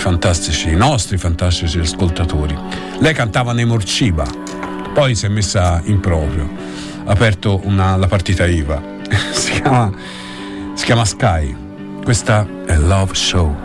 nostri fantastici ascoltatori. Lei cantava nei Morciba, poi si è messa in proprio, ha aperto la partita IVA. si chiama Skye. Questa è Love Show.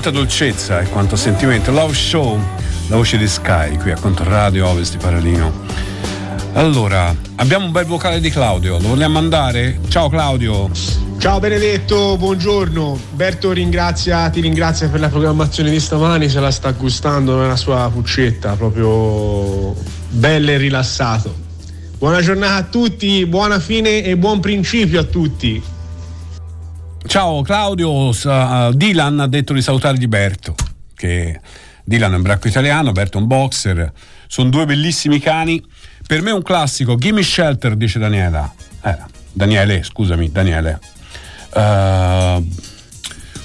Quanta dolcezza e quanto sentimento. Love Show, la voce di Skye qui a Controradio Ovest di Paralino. Allora, abbiamo un bel vocale di Claudio, lo vogliamo mandare? Ciao Claudio. Ciao Benedetto, buongiorno. Berto ti ringrazia per la programmazione di stamani, se la sta gustando nella sua puccetta, proprio bello e rilassato. Buona giornata a tutti, buona fine e buon principio a tutti. Ciao Claudio, Dylan ha detto di salutare di Berto, che Dylan è un bracco italiano, Berto è un boxer, sono due bellissimi cani. Per me è un classico, Gimme Shelter, dice Daniela. Daniele.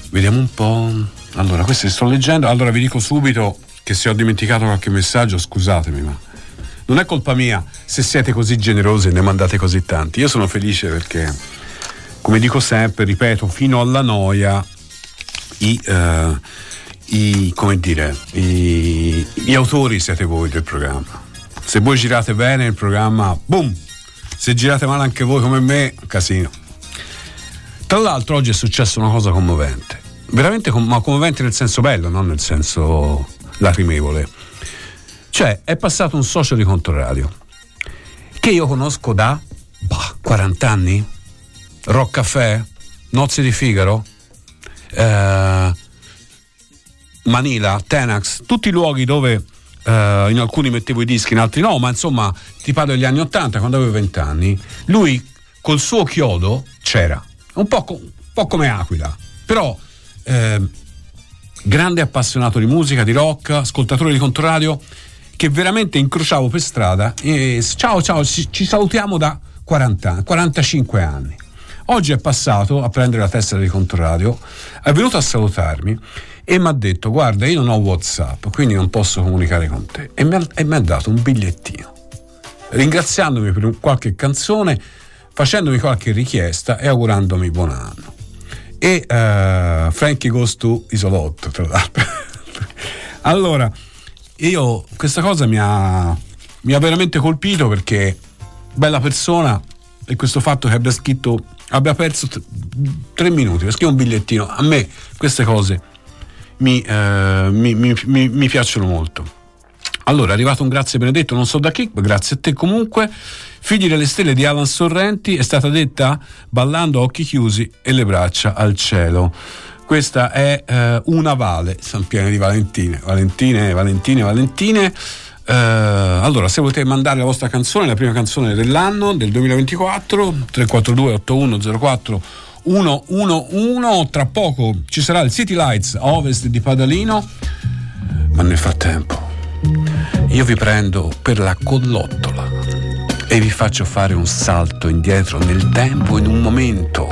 Vediamo un po'. Allora, queste sto leggendo. Allora, vi dico subito che se ho dimenticato qualche messaggio, scusatemi, ma non è colpa mia se siete così generosi e ne mandate così tanti. Io sono felice perché, come dico sempre, ripeto, fino alla noia, gli autori siete voi del programma. Se voi girate bene il programma, boom! Se girate male anche voi come me, casino. Tra l'altro oggi è successa una cosa commovente, veramente, ma commovente nel senso bello, non nel senso lacrimevole. Cioè, è passato un socio di Controradio che io conosco da 40 anni, Rock Café, Nozze di Figaro, Manila, Tenax, tutti i luoghi dove in alcuni mettevo i dischi, in altri no, ma insomma ti parlo degli anni 80, quando avevo 20 anni. Lui col suo chiodo c'era, un po' come Aquila, però grande appassionato di musica, di rock, ascoltatore di Controradio, che veramente incrociavo per strada e ciao, ci salutiamo da 45 anni. Oggi è passato a prendere la tessera di Controradio, è venuto a salutarmi e mi ha detto: guarda, io non ho WhatsApp, quindi non posso comunicare con te, e mi ha dato un bigliettino ringraziandomi per qualche canzone, facendomi qualche richiesta e augurandomi buon anno. E Frankie Goes to Isolotto, tra l'altro. Allora, io questa cosa mi ha veramente colpito, perché bella persona, e questo fatto che abbia perso 3 minuti per scrivere un bigliettino, a me queste cose mi piacciono molto. Allora, è arrivato un grazie Benedetto, non so da chi, ma grazie a te comunque. Figli delle stelle di Alan Sorrenti, è stata detta ballando a occhi chiusi e le braccia al cielo. Questa è una vale, San Piene di Valentine. Allora, se volete mandare la vostra canzone, la prima canzone dell'anno, del 2024, 342-8104-111. Tra poco ci sarà il City Lights a ovest di Padalino, ma nel frattempo io vi prendo per la collottola e vi faccio fare un salto indietro nel tempo, in un momento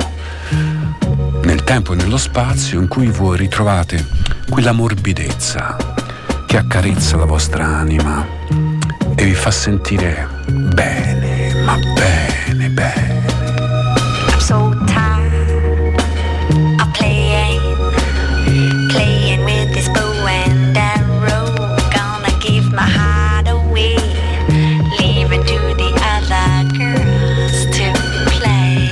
nel tempo e nello spazio in cui voi ritrovate quella morbidezza che accarezza la vostra anima e vi fa sentire bene, ma bene, bene. I'm so tired of playing with this bow and arrow. Gonna give my heart away, leave it to the other girls to play.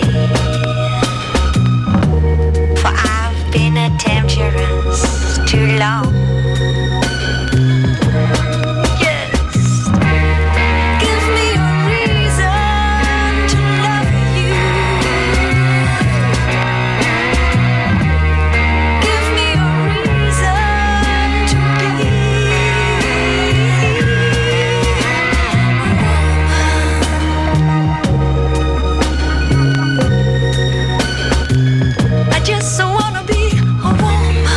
For I've been a temptress too long. I just wanna be a woman.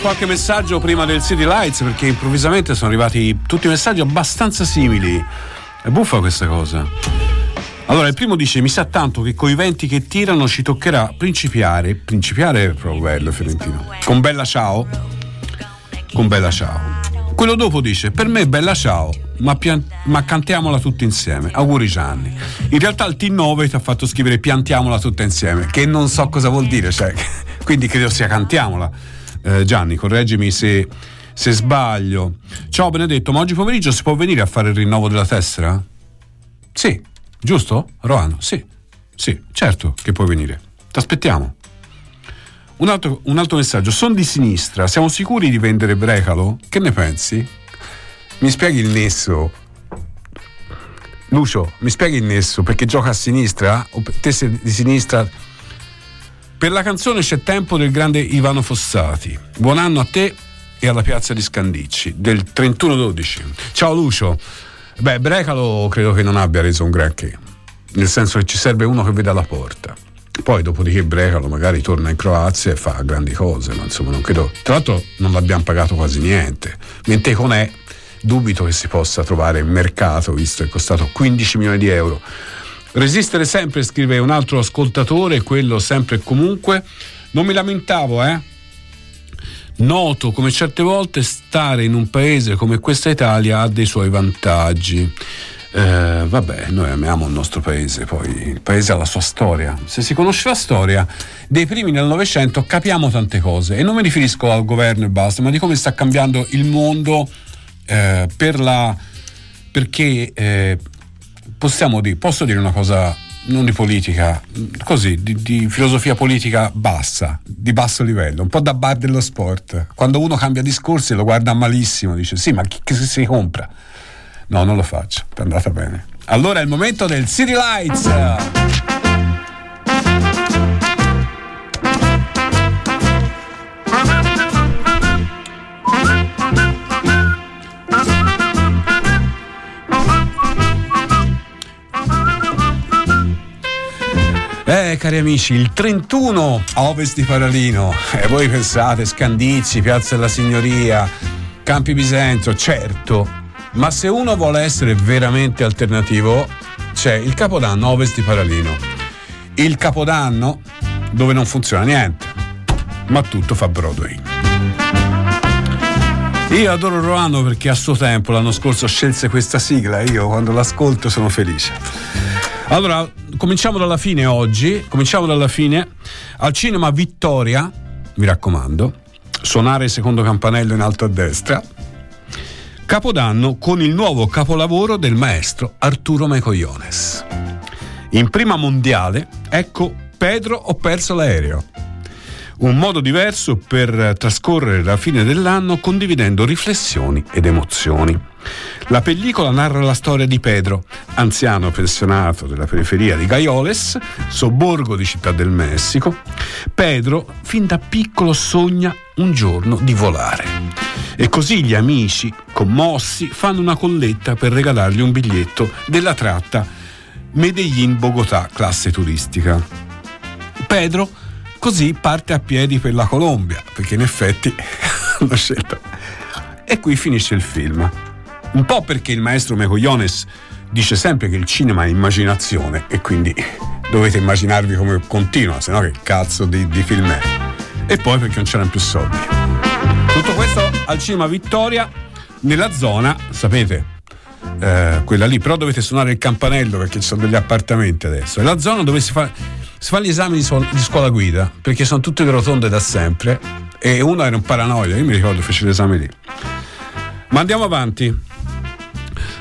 qualche messaggio prima del City Lights, perché improvvisamente sono arrivati tutti messaggi abbastanza simili. È buffa questa cosa. Allora, il primo dice: mi sa tanto che coi venti che tirano ci toccherà principiare. Principiare è proprio bello, Fiorentino. Con Bella Ciao. Con Bella Ciao. Quello dopo dice: per me Bella Ciao, ma cantiamola tutti insieme. Auguri Gianni. In realtà il T9 ti ha fatto scrivere piantiamola tutta insieme, che non so cosa vuol dire, cioè, quindi credo sia cantiamola. Gianni, correggimi se sbaglio. Ciao Benedetto, ma oggi pomeriggio si può venire a fare il rinnovo della tessera? Sì, giusto? Roano, sì, certo che puoi venire. Ti aspettiamo. Un altro messaggio: sono di sinistra, siamo sicuri di vendere Brecalo? Che ne pensi? Mi spieghi il nesso, Lucio? Mi spieghi il nesso, perché gioca a sinistra o te sei di sinistra? Per la canzone C'è tempo del grande Ivano Fossati. Buon anno a te e alla piazza di Scandicci del 31-12. Ciao Lucio. Beh, Brecalo credo che non abbia reso un granché, nel senso che ci serve uno che veda la porta. Poi dopodiché Brecalo magari torna in Croazia e fa grandi cose, ma insomma non credo. Tra l'altro non l'abbiamo pagato quasi niente, mentre con dubito che si possa trovare in mercato, visto che è costato 15 milioni di euro. Resistere sempre, scrive un altro ascoltatore, quello sempre e comunque. Non mi lamentavo, Noto come certe volte stare in un paese come questa Italia ha dei suoi vantaggi. Vabbè, noi amiamo il nostro paese, poi il paese ha la sua storia. Se si conosce la storia dei primi del Novecento capiamo tante cose, e non mi riferisco al governo e basta, ma di come sta cambiando il mondo, perché posso dire una cosa non di politica, così di filosofia politica bassa, di basso livello, un po' da bar dello sport. Quando uno cambia discorsi lo guarda malissimo, dice: sì, ma che si compra? No, non lo faccio, è andata bene. Allora è il momento del City Lights. Cari amici, il 31 a ovest di Paralino. E voi pensate, Scandicci, Piazza della Signoria, Campi Bisenzio, certo. Ma se uno vuole essere veramente alternativo, c'è il Capodanno ovest di Paralino. Il Capodanno dove non funziona niente, ma tutto fa Broadway. Io adoro Roano perché a suo tempo, l'anno scorso, scelse questa sigla. Io quando l'ascolto sono felice. Allora, cominciamo dalla fine oggi. Al cinema Vittoria, mi raccomando, suonare il secondo campanello in alto a destra. Capodanno con il nuovo capolavoro del maestro Arturo Mecoyones. In prima mondiale, ecco Pedro, ho perso l'aereo. Un modo diverso per trascorrere la fine dell'anno condividendo riflessioni ed emozioni. La pellicola narra la storia di Pedro, anziano pensionato della periferia di Gaioles, sobborgo di Città del Messico. Pedro, fin da piccolo, sogna un giorno di volare. E così gli amici, commossi, fanno una colletta per regalargli un biglietto della tratta Medellin-Bogotà, classe turistica. Pedro così parte a piedi per la Colombia, perché in effetti l'ho scelto. E qui finisce il film. Un po' perché il maestro Mecoyones dice sempre che il cinema è immaginazione, e quindi dovete immaginarvi come continua, sennò che cazzo di film è. E poi perché non c'erano più soldi. Tutto questo al cinema Vittoria, nella zona, sapete, quella lì, però dovete suonare il campanello perché ci sono degli appartamenti adesso. È la zona dove si fa gli esami di scuola guida, perché sono tutte le rotonde da sempre, e uno era un paranoia, io mi ricordo feci l'esame lì. Ma andiamo avanti.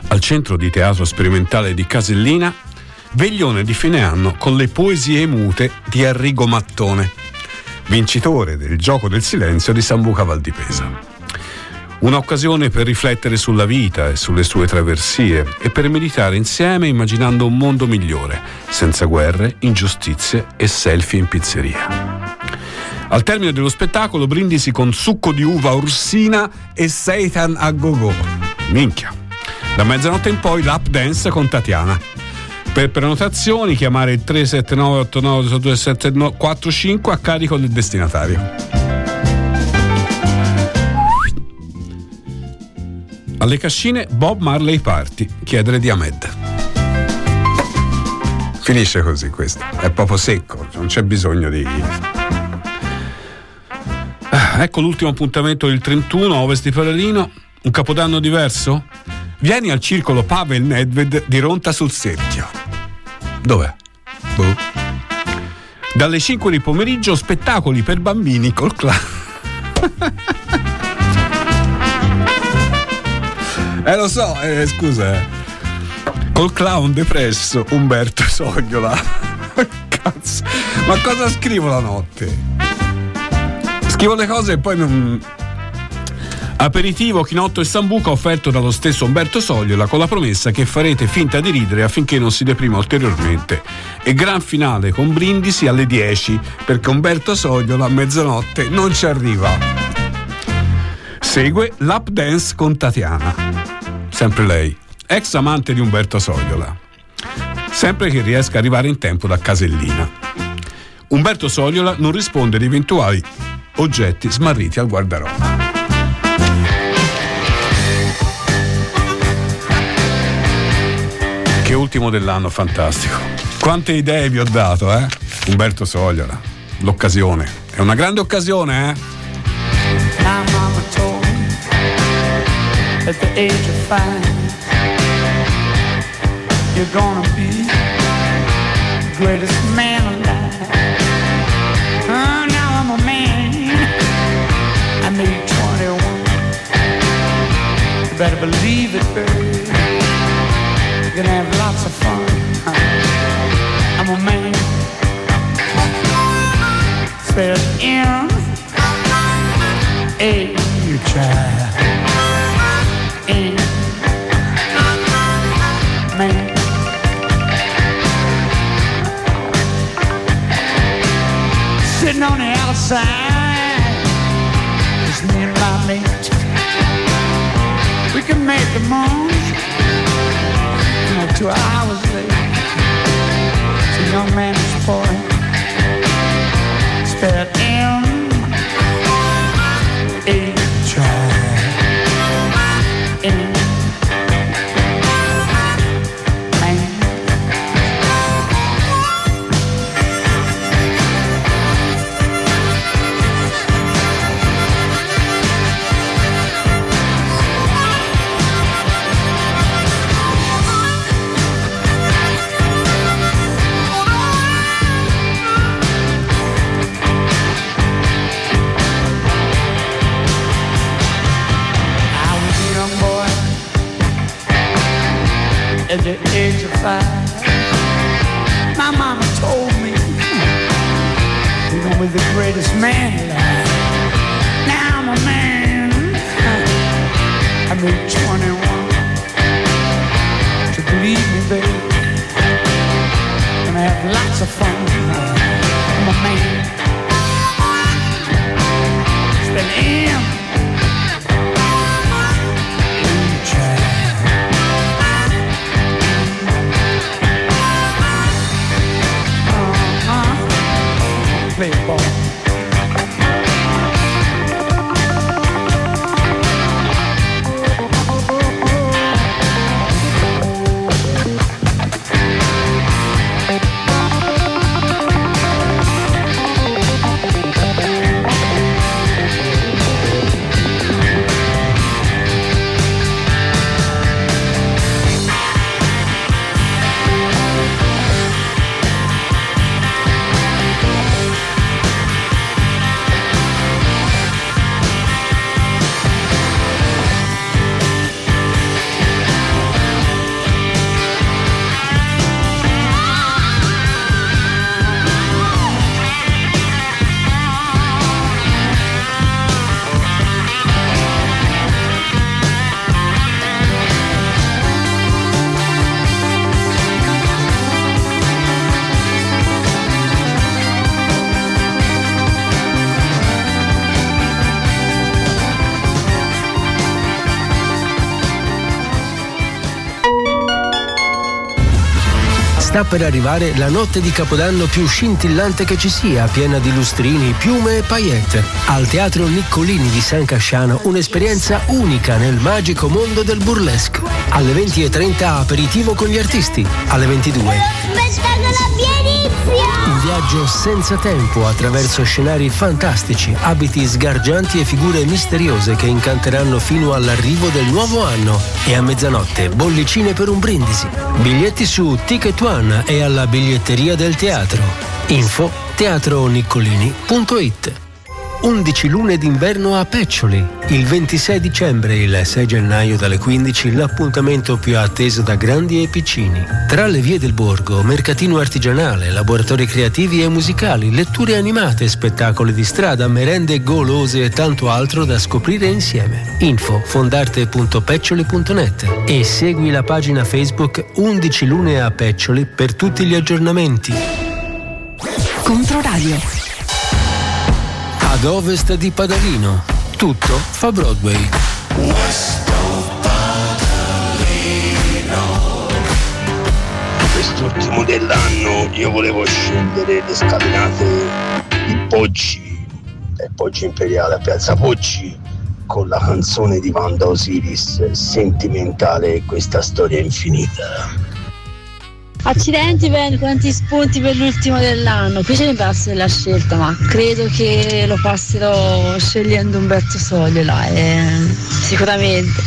Al Centro di Teatro Sperimentale di Casellina, veglione di fine anno con le poesie mute di Arrigo Mattone, vincitore del Gioco del Silenzio di Sambuca Val di Pesa. Un'occasione per riflettere sulla vita e sulle sue traversie, e per meditare insieme immaginando un mondo migliore, senza guerre, ingiustizie e selfie in pizzeria. Al termine dello spettacolo brindisi con succo di uva Ursina e Seitan a go-go. Minchia! Da mezzanotte in poi lap dance con Tatiana. Per prenotazioni chiamare il 379 89 279 45 a carico del destinatario. Alle cascine Bob Marley Party, chiedere di Ahmed. Finisce così questo, è proprio secco, non c'è bisogno di... Ecco l'ultimo appuntamento del 31 a ovest di Ferrarino. Un capodanno diverso? Vieni al circolo Pavel Nedved di Ronta sul Serchio. Dov'è? Boh. Dalle 5 di pomeriggio spettacoli per bambini col Clash. Lo so, scusa. Col clown depresso Umberto Sogliola. Cazzo. Ma cosa scrivo la notte? Scrivo le cose e poi non... Aperitivo, chinotto e sambuca offerto dallo stesso Umberto Sogliola con la promessa che farete finta di ridere affinché non si deprima ulteriormente, e gran finale con brindisi alle 10 perché Umberto Sogliola a mezzanotte non ci arriva. Segue lap dance con Tatiana, sempre lei, ex amante di Umberto Sogliola, sempre che riesca a arrivare in tempo da Casellina. Umberto Sogliola non risponde di eventuali oggetti smarriti al guardaroba. Che ultimo dell'anno fantastico. Quante idee vi ho dato, eh? Umberto Sogliola, l'occasione. È una grande occasione, eh? My mama told me at the age of 5 you're gonna be the greatest man alive. Now I'm a man. I made 21. You better believe it, baby. Gonna have lots of fun. I'm a man. Spelled M-A-U-T-I-N. Man. Sitting on the outside, it's me and my mate. We can make the moon 2 hours late. It's a young man's boy. Spelled M-A-T-I-N. At the age of 5, my mama told me you're gonna be the greatest man alive. Now I'm a man. I'm 21. To believe me, baby, gonna have lots of fun. I'm a man. It's been him. Play ball. sta per arrivare la notte di Capodanno più scintillante che ci sia, piena di lustrini, piume e paillette. Al Teatro Niccolini di San Casciano un'esperienza unica nel magico mondo del burlesque. Alle 20:30 aperitivo con gli artisti. Alle 22. Un viaggio senza tempo attraverso scenari fantastici, abiti sgargianti e figure misteriose che incanteranno fino all'arrivo del nuovo anno. E a mezzanotte bollicine per un brindisi. Biglietti su Ticket One e alla biglietteria del teatro. Info teatroniccolini.it. 11 lune d'inverno a Peccioli. Il 26 dicembre e il 6 gennaio dalle 15 l'appuntamento più atteso da grandi e piccini. Tra le vie del borgo, mercatino artigianale, laboratori creativi e musicali, letture animate, spettacoli di strada, merende golose e tanto altro da scoprire insieme. Info fondarte.peccioli.net e segui la pagina Facebook 11 lune a Peccioli per tutti gli aggiornamenti. Controradio. Ad ovest di Padalino, tutto fa Broadway. Quest'ultimo dell'anno io volevo scegliere le scalinate di Poggi, del Poggio Imperiale a Piazza Poggi, con la canzone di Wanda Osiris, sentimentale Questa storia infinita. Accidenti Ben, quanti spunti per l'ultimo dell'anno. Qui ce ne passo della scelta, ma credo che lo passerò scegliendo Umberto Sogliola, sicuramente.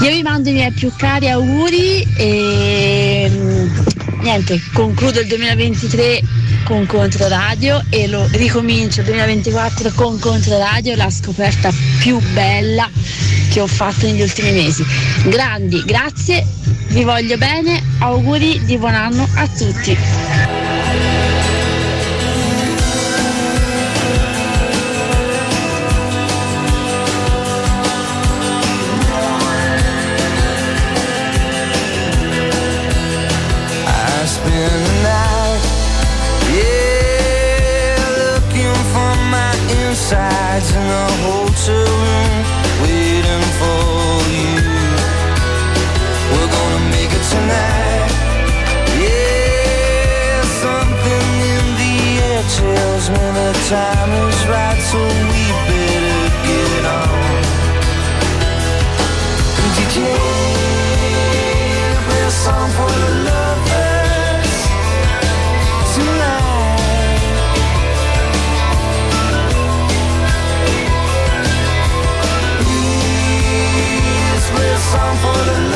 Io vi mando i miei più cari auguri e niente, concludo il 2023 con Controradio e lo ricomincio il 2024 con Controradio, la scoperta più bella che ho fatto negli ultimi mesi. Grandi, grazie, vi voglio bene, auguri di buon anno a tutti. Time is right, so we better get on. DJ, play a song for the lovers tonight. Please play a song for the lovers.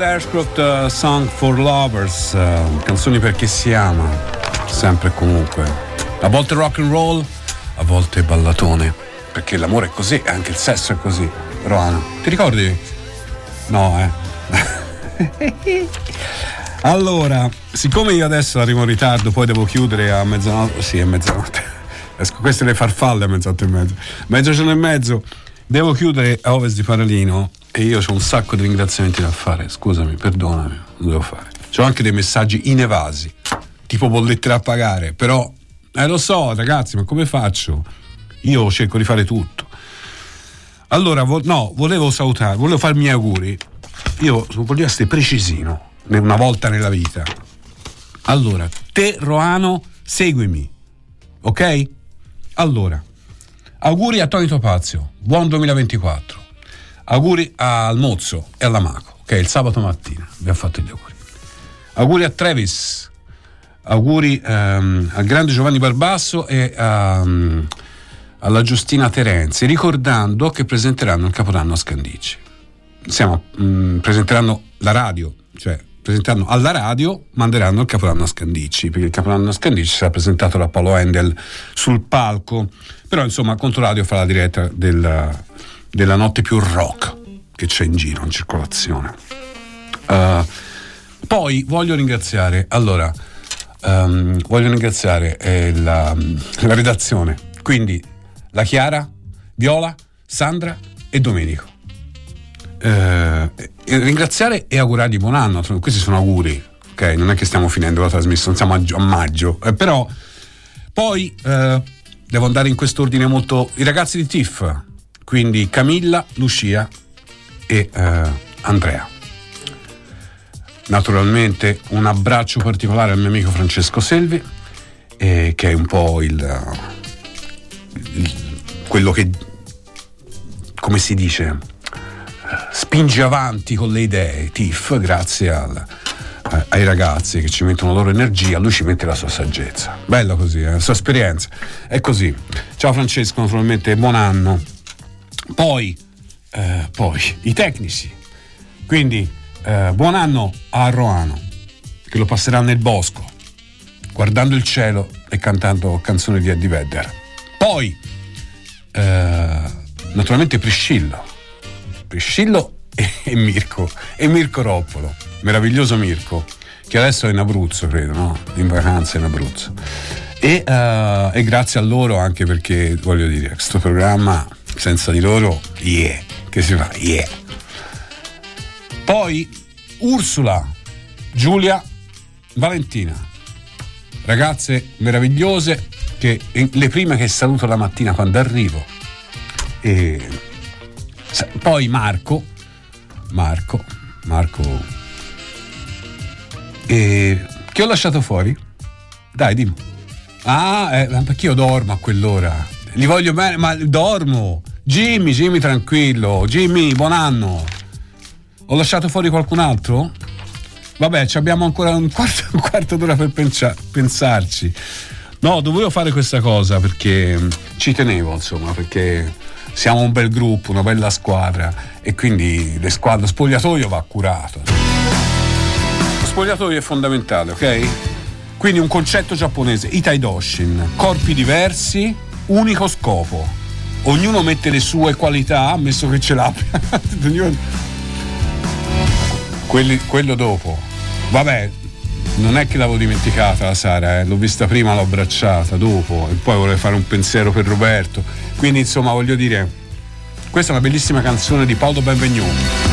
Howard Ashcroft, Song for Lovers, canzoni per chi si ama, sempre e comunque, a volte rock and roll, a volte ballatone, perché l'amore è così, anche il sesso è così. Roano, ti ricordi? No. Allora, siccome io adesso arrivo in ritardo, poi devo chiudere a mezzanotte, sì, è mezzanotte, queste le farfalle a mezzanotte e mezzo, mezzogiorno e mezzo, devo chiudere a ovest di Paralino e io ho un sacco di ringraziamenti da fare, scusami, perdonami, lo devo fare. C'ho anche dei messaggi inevasi, tipo bollette da pagare, però, lo so ragazzi, ma come faccio? Io cerco di fare tutto. Allora, volevo salutare, volevo fare i miei auguri, io voglio essere precisino, una volta nella vita. Allora, te Roano, seguimi, ok? Allora, auguri a Tony Topazio, buon 2024, auguri al Mozzo e all'Amaco, ok? Il sabato mattina vi ho fatto gli auguri, auguri a Travis, auguri al grande Giovanni Barbasso e alla Giustina Terenzi, ricordando che presenteranno il Capodanno a Scandicci, presenteranno la radio, cioè presentando alla radio, manderanno il Capodanno a Scandicci, perché il Capodanno a Scandicci sarà presentato da Paolo Endel sul palco, però insomma Controradio fa la diretta della notte più rock che c'è in giro, in circolazione. Poi voglio ringraziare, allora la redazione, quindi la Chiara, Viola, Sandra e Domenico. Ringraziare e augurargli buon anno, questi sono auguri, ok? Non è che stiamo finendo la trasmissione, siamo a maggio, però poi devo andare in quest'ordine molto, i ragazzi di TIF, quindi Camilla, Lucia e Andrea. Naturalmente un abbraccio particolare al mio amico Francesco Selvi, che è un po' quello che, come si dice, spinge avanti con le idee TIF, grazie ai ragazzi che ci mettono la loro energia, lui ci mette la sua saggezza, bella così, la sua esperienza, è così. Ciao Francesco, naturalmente buon anno. Poi i tecnici, quindi buon anno a Roano, che lo passerà nel bosco guardando il cielo e cantando canzoni di Eddie Vedder. Poi naturalmente Priscillo e Mirko Roppolo, meraviglioso Mirko, che adesso è in Abruzzo, credo, no? In vacanza in Abruzzo. E grazie a loro, anche perché voglio dire, questo programma senza di loro, che si fa, Poi Ursula, Giulia, Valentina, ragazze meravigliose, che le prime che saluto la mattina quando arrivo. E poi Marco che ho lasciato fuori, dai, dimmi. Perché io dormo a quell'ora, li voglio bene, ma dormo. Jimmy tranquillo, Jimmy buon anno. Ho lasciato fuori qualcun altro? Vabbè, ci abbiamo ancora un quarto d'ora per pensarci. No, dovevo fare questa cosa perché ci tenevo, insomma, perché siamo un bel gruppo, una bella squadra, e quindi lo spogliatoio va curato. Lo spogliatoio è fondamentale, ok? Quindi un concetto giapponese, Itaidoshin, corpi diversi, unico scopo. Ognuno mette le sue qualità, ammesso che ce l'abbia. Quello dopo. Vabbè, non è che l'avevo dimenticata la Sara, l'ho vista prima, l'ho abbracciata dopo, e poi volevo fare un pensiero per Roberto, quindi insomma voglio dire, questa è una bellissima canzone di Paolo Benvenuti.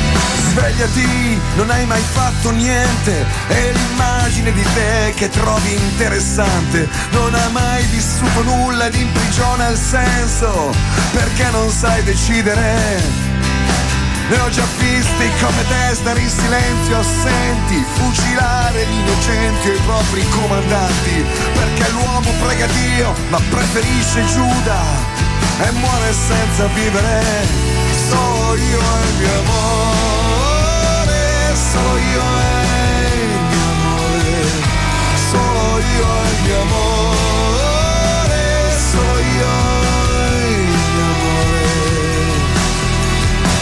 Svegliati, non hai mai fatto niente, e l'immagine di te che trovi interessante non ha mai vissuto nulla ed imprigiona il senso, perché non sai decidere. Ne ho già visti come te stare in silenzio, assenti, fucilare gli innocenti e i propri comandanti, perché l'uomo prega Dio ma preferisce Giuda e muore senza vivere. Solo io e il mio amore, solo io e il mio amore, solo io e il mio amore, solo io.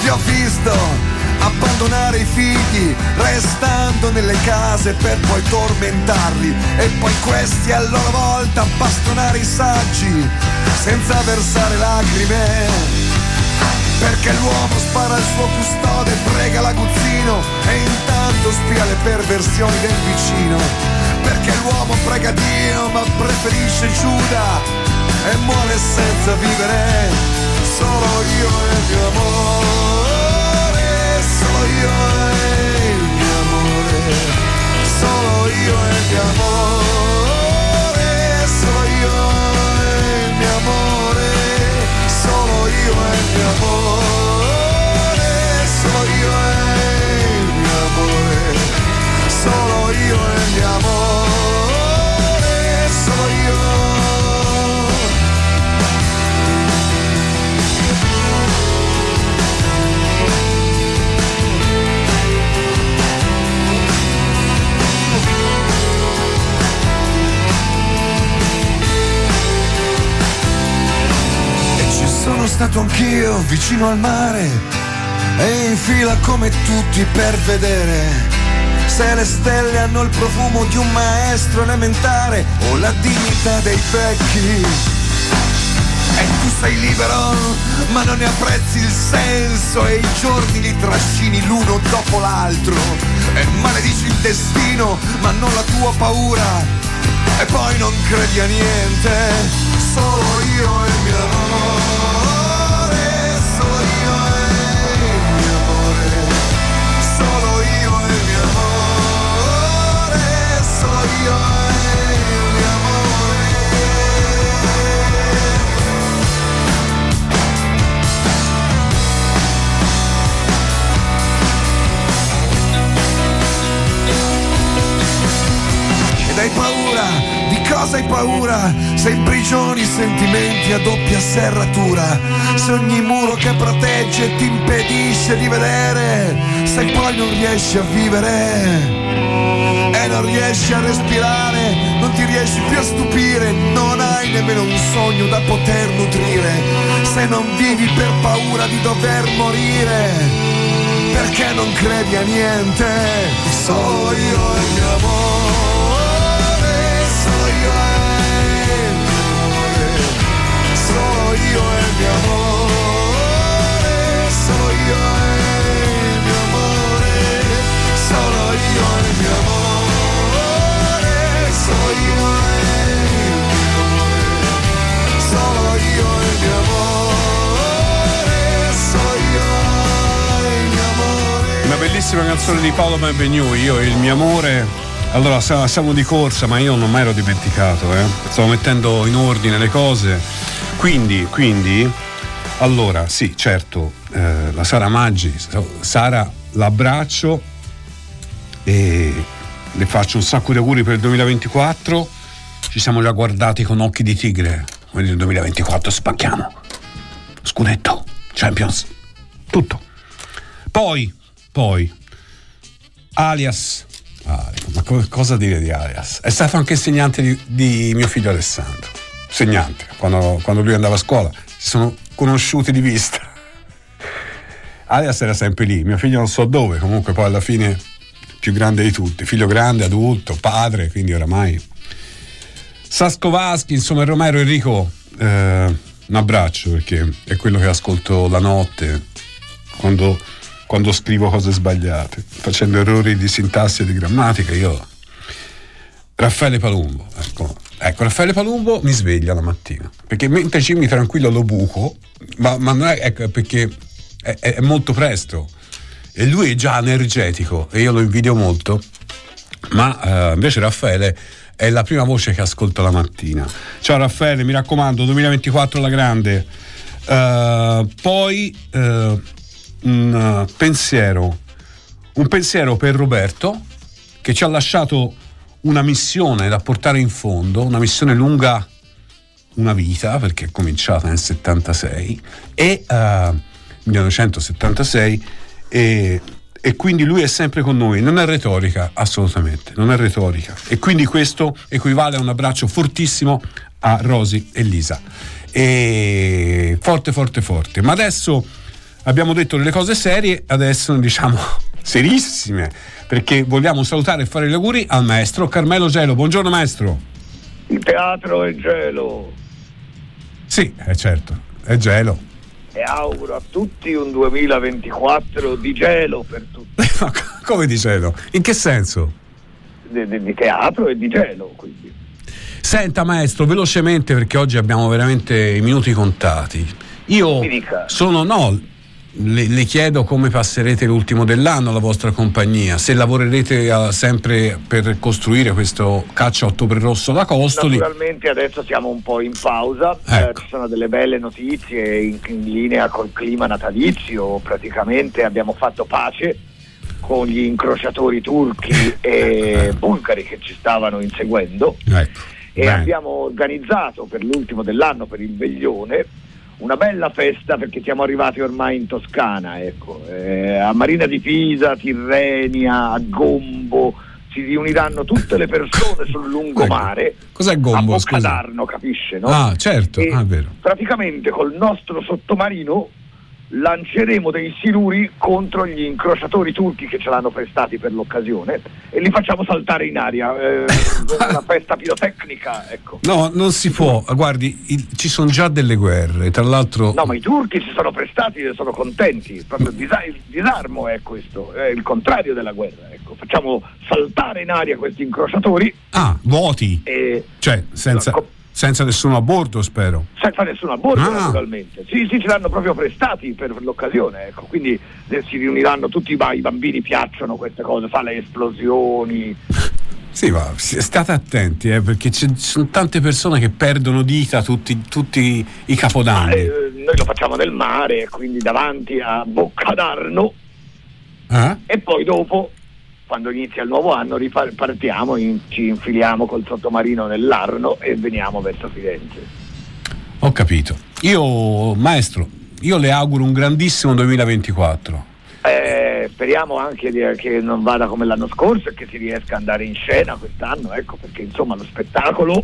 Ti ho visto a abbandonare i figli restando nelle case per poi tormentarli e poi questi a loro volta bastonare i saggi senza versare lacrime, perché l'uomo spara il suo custode, prega l'aguzzino e intanto spia le perversioni del vicino, perché l'uomo prega Dio ma preferisce Giuda e muore senza vivere. Solo io e il mio amore, solo io e il mio amore, solo io e il mio amore, solo io e il mio amore, solo io e il mio amore, solo io e il mio amore, solo io e il mio amore, solo io. Sono stato anch'io vicino al mare e in fila come tutti per vedere se le stelle hanno il profumo di un maestro elementare o la dignità dei vecchi. E tu sei libero ma non ne apprezzi il senso e i giorni li trascini l'uno dopo l'altro e maledici il destino ma non la tua paura e poi non credi a niente. Solo io e il mio amore, hai paura, di cosa hai paura? Se imprigioni sentimenti a doppia serratura, se ogni muro che protegge ti impedisce di vedere, se poi non riesci a vivere e non riesci a respirare, non ti riesci più a stupire, non hai nemmeno un sogno da poter nutrire, se non vivi per paura di dover morire, perché non credi a niente. Solo io e il mio amore, solo io e il mio amore, solo io e il mio amore, solo io e il mio amore, solo io e il mio amore, solo io e il mio amore, solo io e il mio amore. Una bellissima canzone di Paolo Benvenu, Io e il mio amore. Allora siamo di corsa, ma io non mi ero dimenticato, stavo mettendo in ordine le cose, quindi allora sì, certo, la Sara Maggi, Sara, l'abbraccio e le faccio un sacco di auguri per il 2024. Ci siamo già guardati con occhi di tigre, quindi nel 2024 spacchiamo scudetto, Champions, tutto. Poi Alias, ma cosa dire di Arias? È stato anche insegnante di mio figlio Alessandro. Insegnante, quando lui andava a scuola si sono conosciuti di vista. Arias era sempre lì, mio figlio non so dove, comunque poi alla fine più grande di tutti, figlio grande, adulto, padre, quindi oramai. Sasco Vaschi, insomma Romero Enrico, un abbraccio, perché è quello che ascolto la notte quando scrivo cose sbagliate, facendo errori di sintassi e di grammatica. Io Raffaele Palumbo, ecco Raffaele Palumbo mi sveglia la mattina, perché mentre Jimmy tranquillo lo buco, ma non è, ecco, perché è molto presto e lui è già energetico e io lo invidio molto, ma invece Raffaele è la prima voce che ascolto la mattina. Ciao Raffaele, mi raccomando, 2024 alla grande. Poi un pensiero per Roberto, che ci ha lasciato una missione da portare in fondo, una missione lunga una vita, perché è cominciata nel 76 e 1976 e quindi lui è sempre con noi, non è retorica, assolutamente non è retorica, e quindi questo equivale a un abbraccio fortissimo a Rosy e Lisa, e forte forte forte. Ma adesso abbiamo detto delle cose serie, adesso ne diciamo serissime, perché vogliamo salutare e fare gli auguri al maestro Carmelo Gelo. Buongiorno maestro. Il teatro è gelo. Sì, è certo, è gelo. E auguro a tutti un 2024 di gelo per tutti. Come di gelo? In che senso? Di teatro e di gelo, quindi. Senta maestro, velocemente, perché oggi abbiamo veramente i minuti contati. Io sono le chiedo come passerete l'ultimo dell'anno, la vostra compagnia, se lavorerete sempre per costruire questo Caccia Ottobre Rosso da Costoli. Naturalmente adesso siamo un po' in pausa, ecco. Ci sono delle belle notizie in linea col clima natalizio, praticamente abbiamo fatto pace con gli incrociatori turchi e bulgari che ci stavano inseguendo, ecco. E bene. Abbiamo organizzato per l'ultimo dell'anno, per il veglione, una bella festa, perché siamo arrivati ormai in Toscana, ecco, a Marina di Pisa, Tirrenia, a Gombo si riuniranno tutte le persone sul lungomare. Ecco. Cos'è Gombo? A Boccadarno, capisce, no? Ah, certo, è vero. Praticamente col nostro sottomarino lanceremo dei siluri contro gli incrociatori turchi che ce l'hanno prestati per l'occasione e li facciamo saltare in aria, una festa pirotecnica, ecco. No, non si può, guardi, ci sono già delle guerre, tra l'altro. No, ma i turchi si sono prestati e sono contenti, proprio il disarmo è questo, è il contrario della guerra, ecco. Facciamo saltare in aria questi incrociatori. Ah, vuoti? Cioè, senza... senza nessuno a bordo, spero. Senza nessuno a bordo, naturalmente. Sì, ce l'hanno proprio prestati per l'occasione, ecco. Quindi si riuniranno tutti i bambini, piacciono queste cose, fa le esplosioni. Sì, ma state attenti, perché ci sono tante persone che perdono dita tutti i capodanni. Noi lo facciamo nel mare, quindi davanti a Boccadarno. E poi dopo, quando inizia il nuovo anno, partiamo, ci infiliamo col sottomarino nell'Arno e veniamo verso Firenze. Ho capito. Maestro, io le auguro un grandissimo 2024. Speriamo anche che non vada come l'anno scorso e che si riesca ad andare in scena quest'anno, ecco, perché insomma lo spettacolo,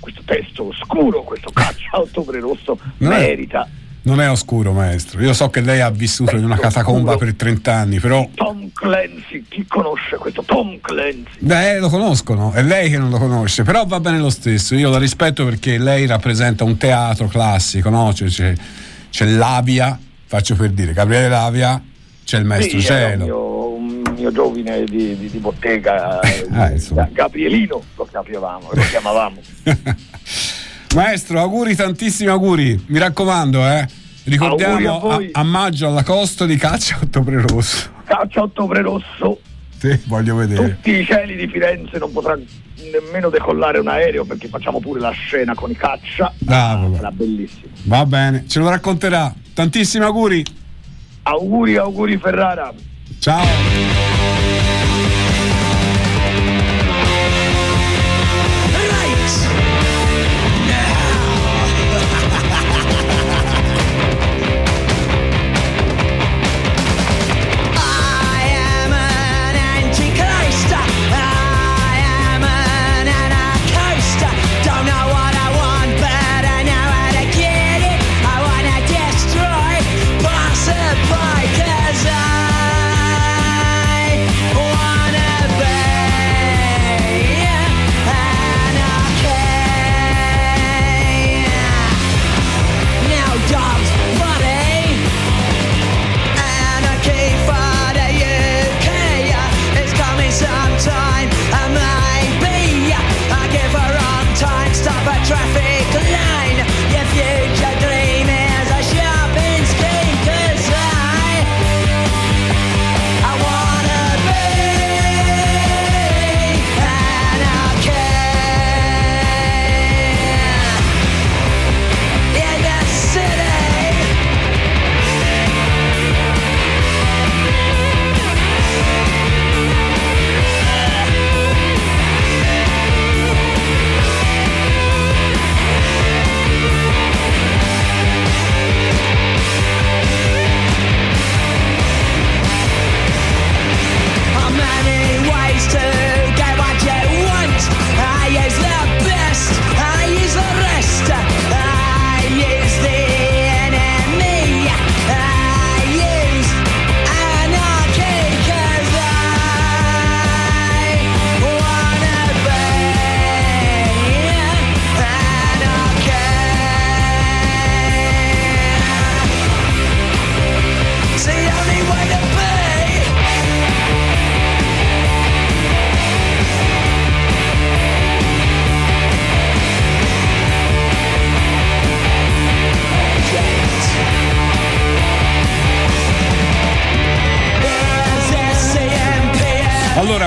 questo testo oscuro, questo Caccia Ottobre Rosso merita. Non è oscuro, maestro. Io so che lei ha vissuto in una catacomba per 30 anni, però... Tom Clancy, chi conosce questo Tom Clancy? Beh, lo conoscono, è lei che non lo conosce, però va bene lo stesso. Io la rispetto perché lei rappresenta un teatro classico, no? Cioè, c'è l'Avia, faccio per dire, Gabriele L'Avia, c'è il maestro Gelo. Un mio giovane di bottega, Gabrielino, lo chiamavamo. Maestro, auguri, tantissimi auguri, mi raccomando, ricordiamo a maggio alla Costoli di Caccia Ottobre Rosso. Sì, voglio vedere. Tutti i cieli di Firenze, non potrà nemmeno decollare un aereo, perché facciamo pure la scena con i caccia. Sarà bellissimo. Va bene, ce lo racconterà. Tantissimi auguri. Auguri Ferrara. Ciao. Bye.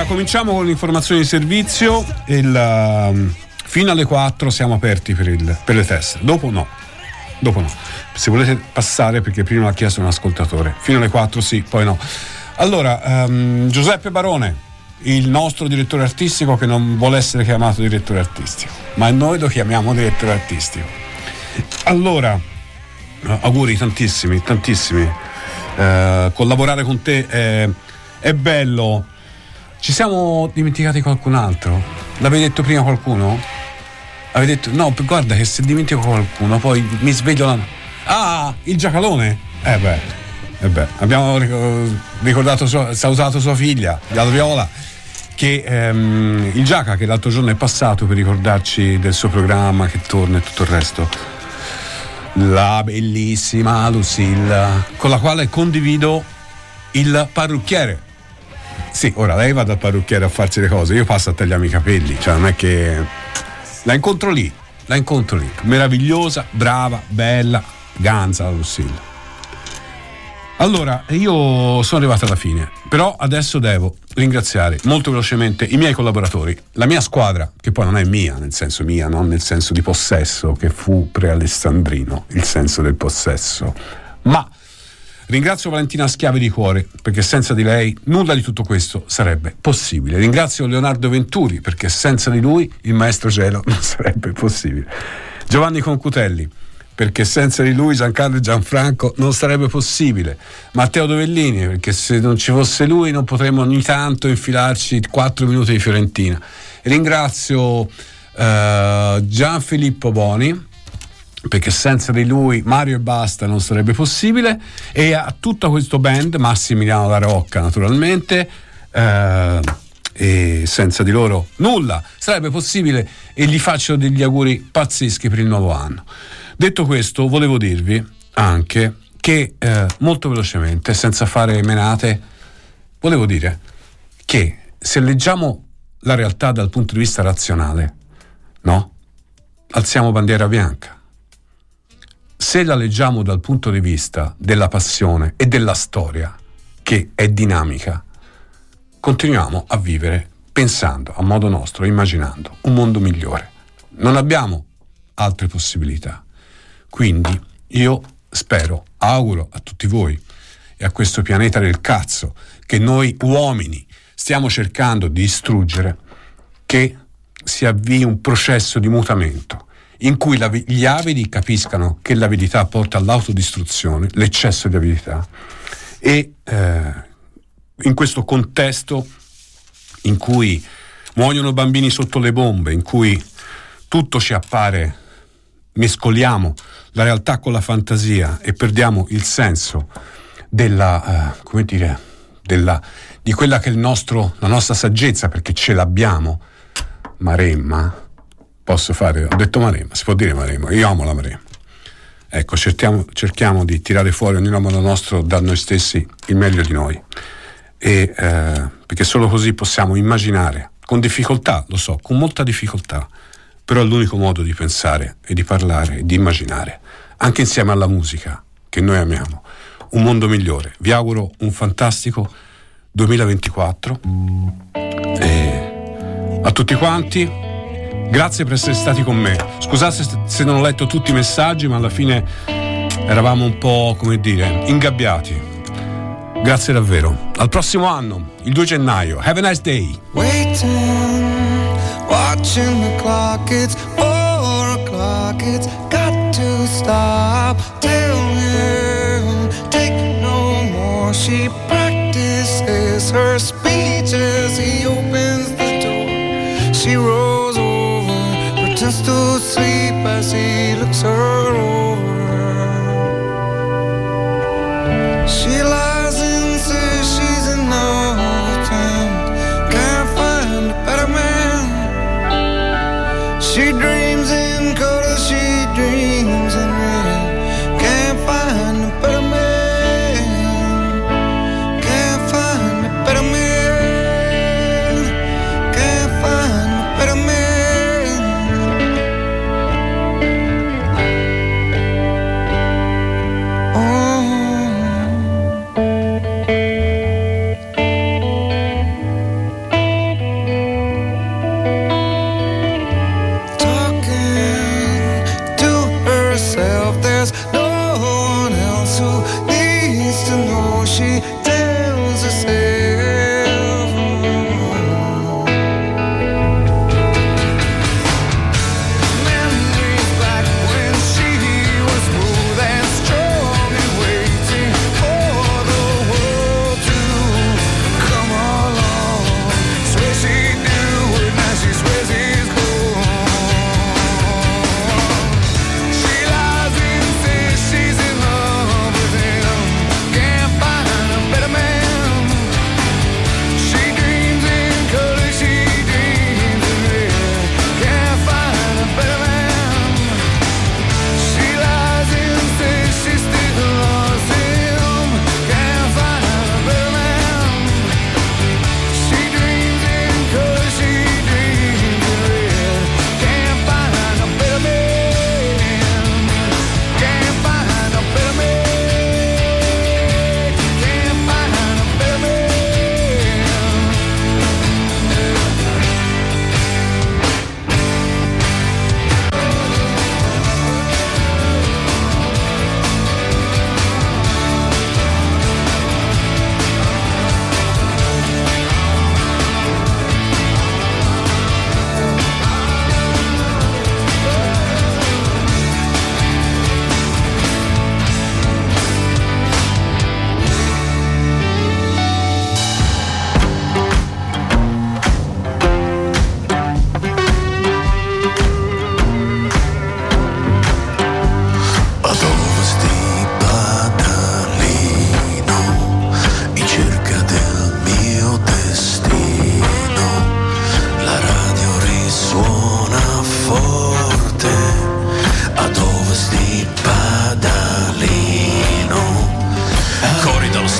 Allora, cominciamo con l'informazione di servizio. Fino alle 4 siamo aperti per le teste. Dopo no. Se volete passare, perché prima ha chiesto un ascoltatore. Fino alle 4 sì, poi no. Allora, Giuseppe Barone, il nostro direttore artistico, che non vuole essere chiamato direttore artistico, ma noi lo chiamiamo direttore artistico. Allora, auguri tantissimi. Collaborare con te è bello. Ci siamo dimenticati qualcun altro? L'avevi detto prima qualcuno? Avevi detto no, guarda che se dimentico qualcuno poi mi sveglio il Giacalone? Beh, abbiamo ricordato, salutato sua figlia, la Viola, che il Giaca, che l'altro giorno è passato per ricordarci del suo programma che torna e tutto il resto. La bellissima Lucilla, con la quale condivido il parrucchiere. Sì, ora lei va dal parrucchiere a farsi le cose, io passo a tagliarmi i capelli, cioè non è che... La incontro lì, meravigliosa, brava, bella, ganza la Lucilla. Allora, io sono arrivato alla fine, però adesso devo ringraziare molto velocemente i miei collaboratori, la mia squadra, che poi non è mia, non nel senso di possesso, che fu pre-alessandrino, il senso del possesso, ma ringrazio Valentina Schiavi di cuore, perché senza di lei nulla di tutto questo sarebbe possibile. Ringrazio Leonardo Venturi, perché senza di lui il maestro Gelo non sarebbe possibile. Giovanni Concutelli, perché senza di lui Giancarlo e Gianfranco non sarebbe possibile. Matteo Dovellini, perché se non ci fosse lui non potremmo ogni tanto infilarci 4 minuti di Fiorentina. Ringrazio Gianfilippo Boni, perché senza di lui Mario e Basta non sarebbe possibile, e a tutto questo band, Massimiliano La Rocca naturalmente, e senza di loro nulla sarebbe possibile, e gli faccio degli auguri pazzeschi per il nuovo anno. Detto questo, volevo dirvi anche che molto velocemente, senza fare menate, volevo dire che se leggiamo la realtà dal punto di vista razionale, no? Alziamo bandiera bianca. Se la leggiamo dal punto di vista della passione e della storia, che è dinamica, continuiamo a vivere pensando a modo nostro, immaginando un mondo migliore. Non abbiamo altre possibilità. Quindi io spero, auguro a tutti voi e a questo pianeta del cazzo che noi uomini stiamo cercando di distruggere, che si avvii un processo di mutamento in cui gli avidi capiscano che l'avidità porta all'autodistruzione, l'eccesso di avidità, e in questo contesto in cui muoiono bambini sotto le bombe, in cui tutto ci appare, mescoliamo la realtà con la fantasia e perdiamo il senso della di quella che è la nostra saggezza, perché ce l'abbiamo. Maremma, ho detto Maremma, si può dire Maremma, io amo la Maremma. Ecco, cerchiamo di tirare fuori ogni uomo nostro, da noi stessi, il meglio di noi, e perché solo così possiamo immaginare, con difficoltà, lo so, con molta difficoltà, però è l'unico modo di pensare e di parlare e di immaginare, anche insieme alla musica che noi amiamo, un mondo migliore. Vi auguro un fantastico 2024 e a tutti quanti grazie per essere stati con me. Scusate se non ho letto tutti i messaggi, ma alla fine eravamo un po' ingabbiati. Grazie davvero, al prossimo anno, il 2 gennaio. Have a nice day. Watching the clock, it's 4:00, it's got to stop till noon. Take no more, she practices her speech as he opens the door. She rolls over, pretends to sleep as he looks her over. She lies and says she's in love and can't find a better man. She dreams in color, she dreams in rain. Can't find a better man. Can't find a better man. Can't find a better man. Oh,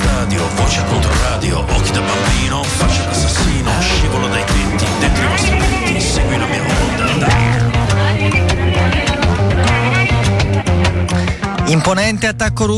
stadio, voce a controradio, occhi da bambino, faccia d'assassino, scivolo dai tetti, dentro i vostri denti, segui la mia onda. Imponente attacco russo.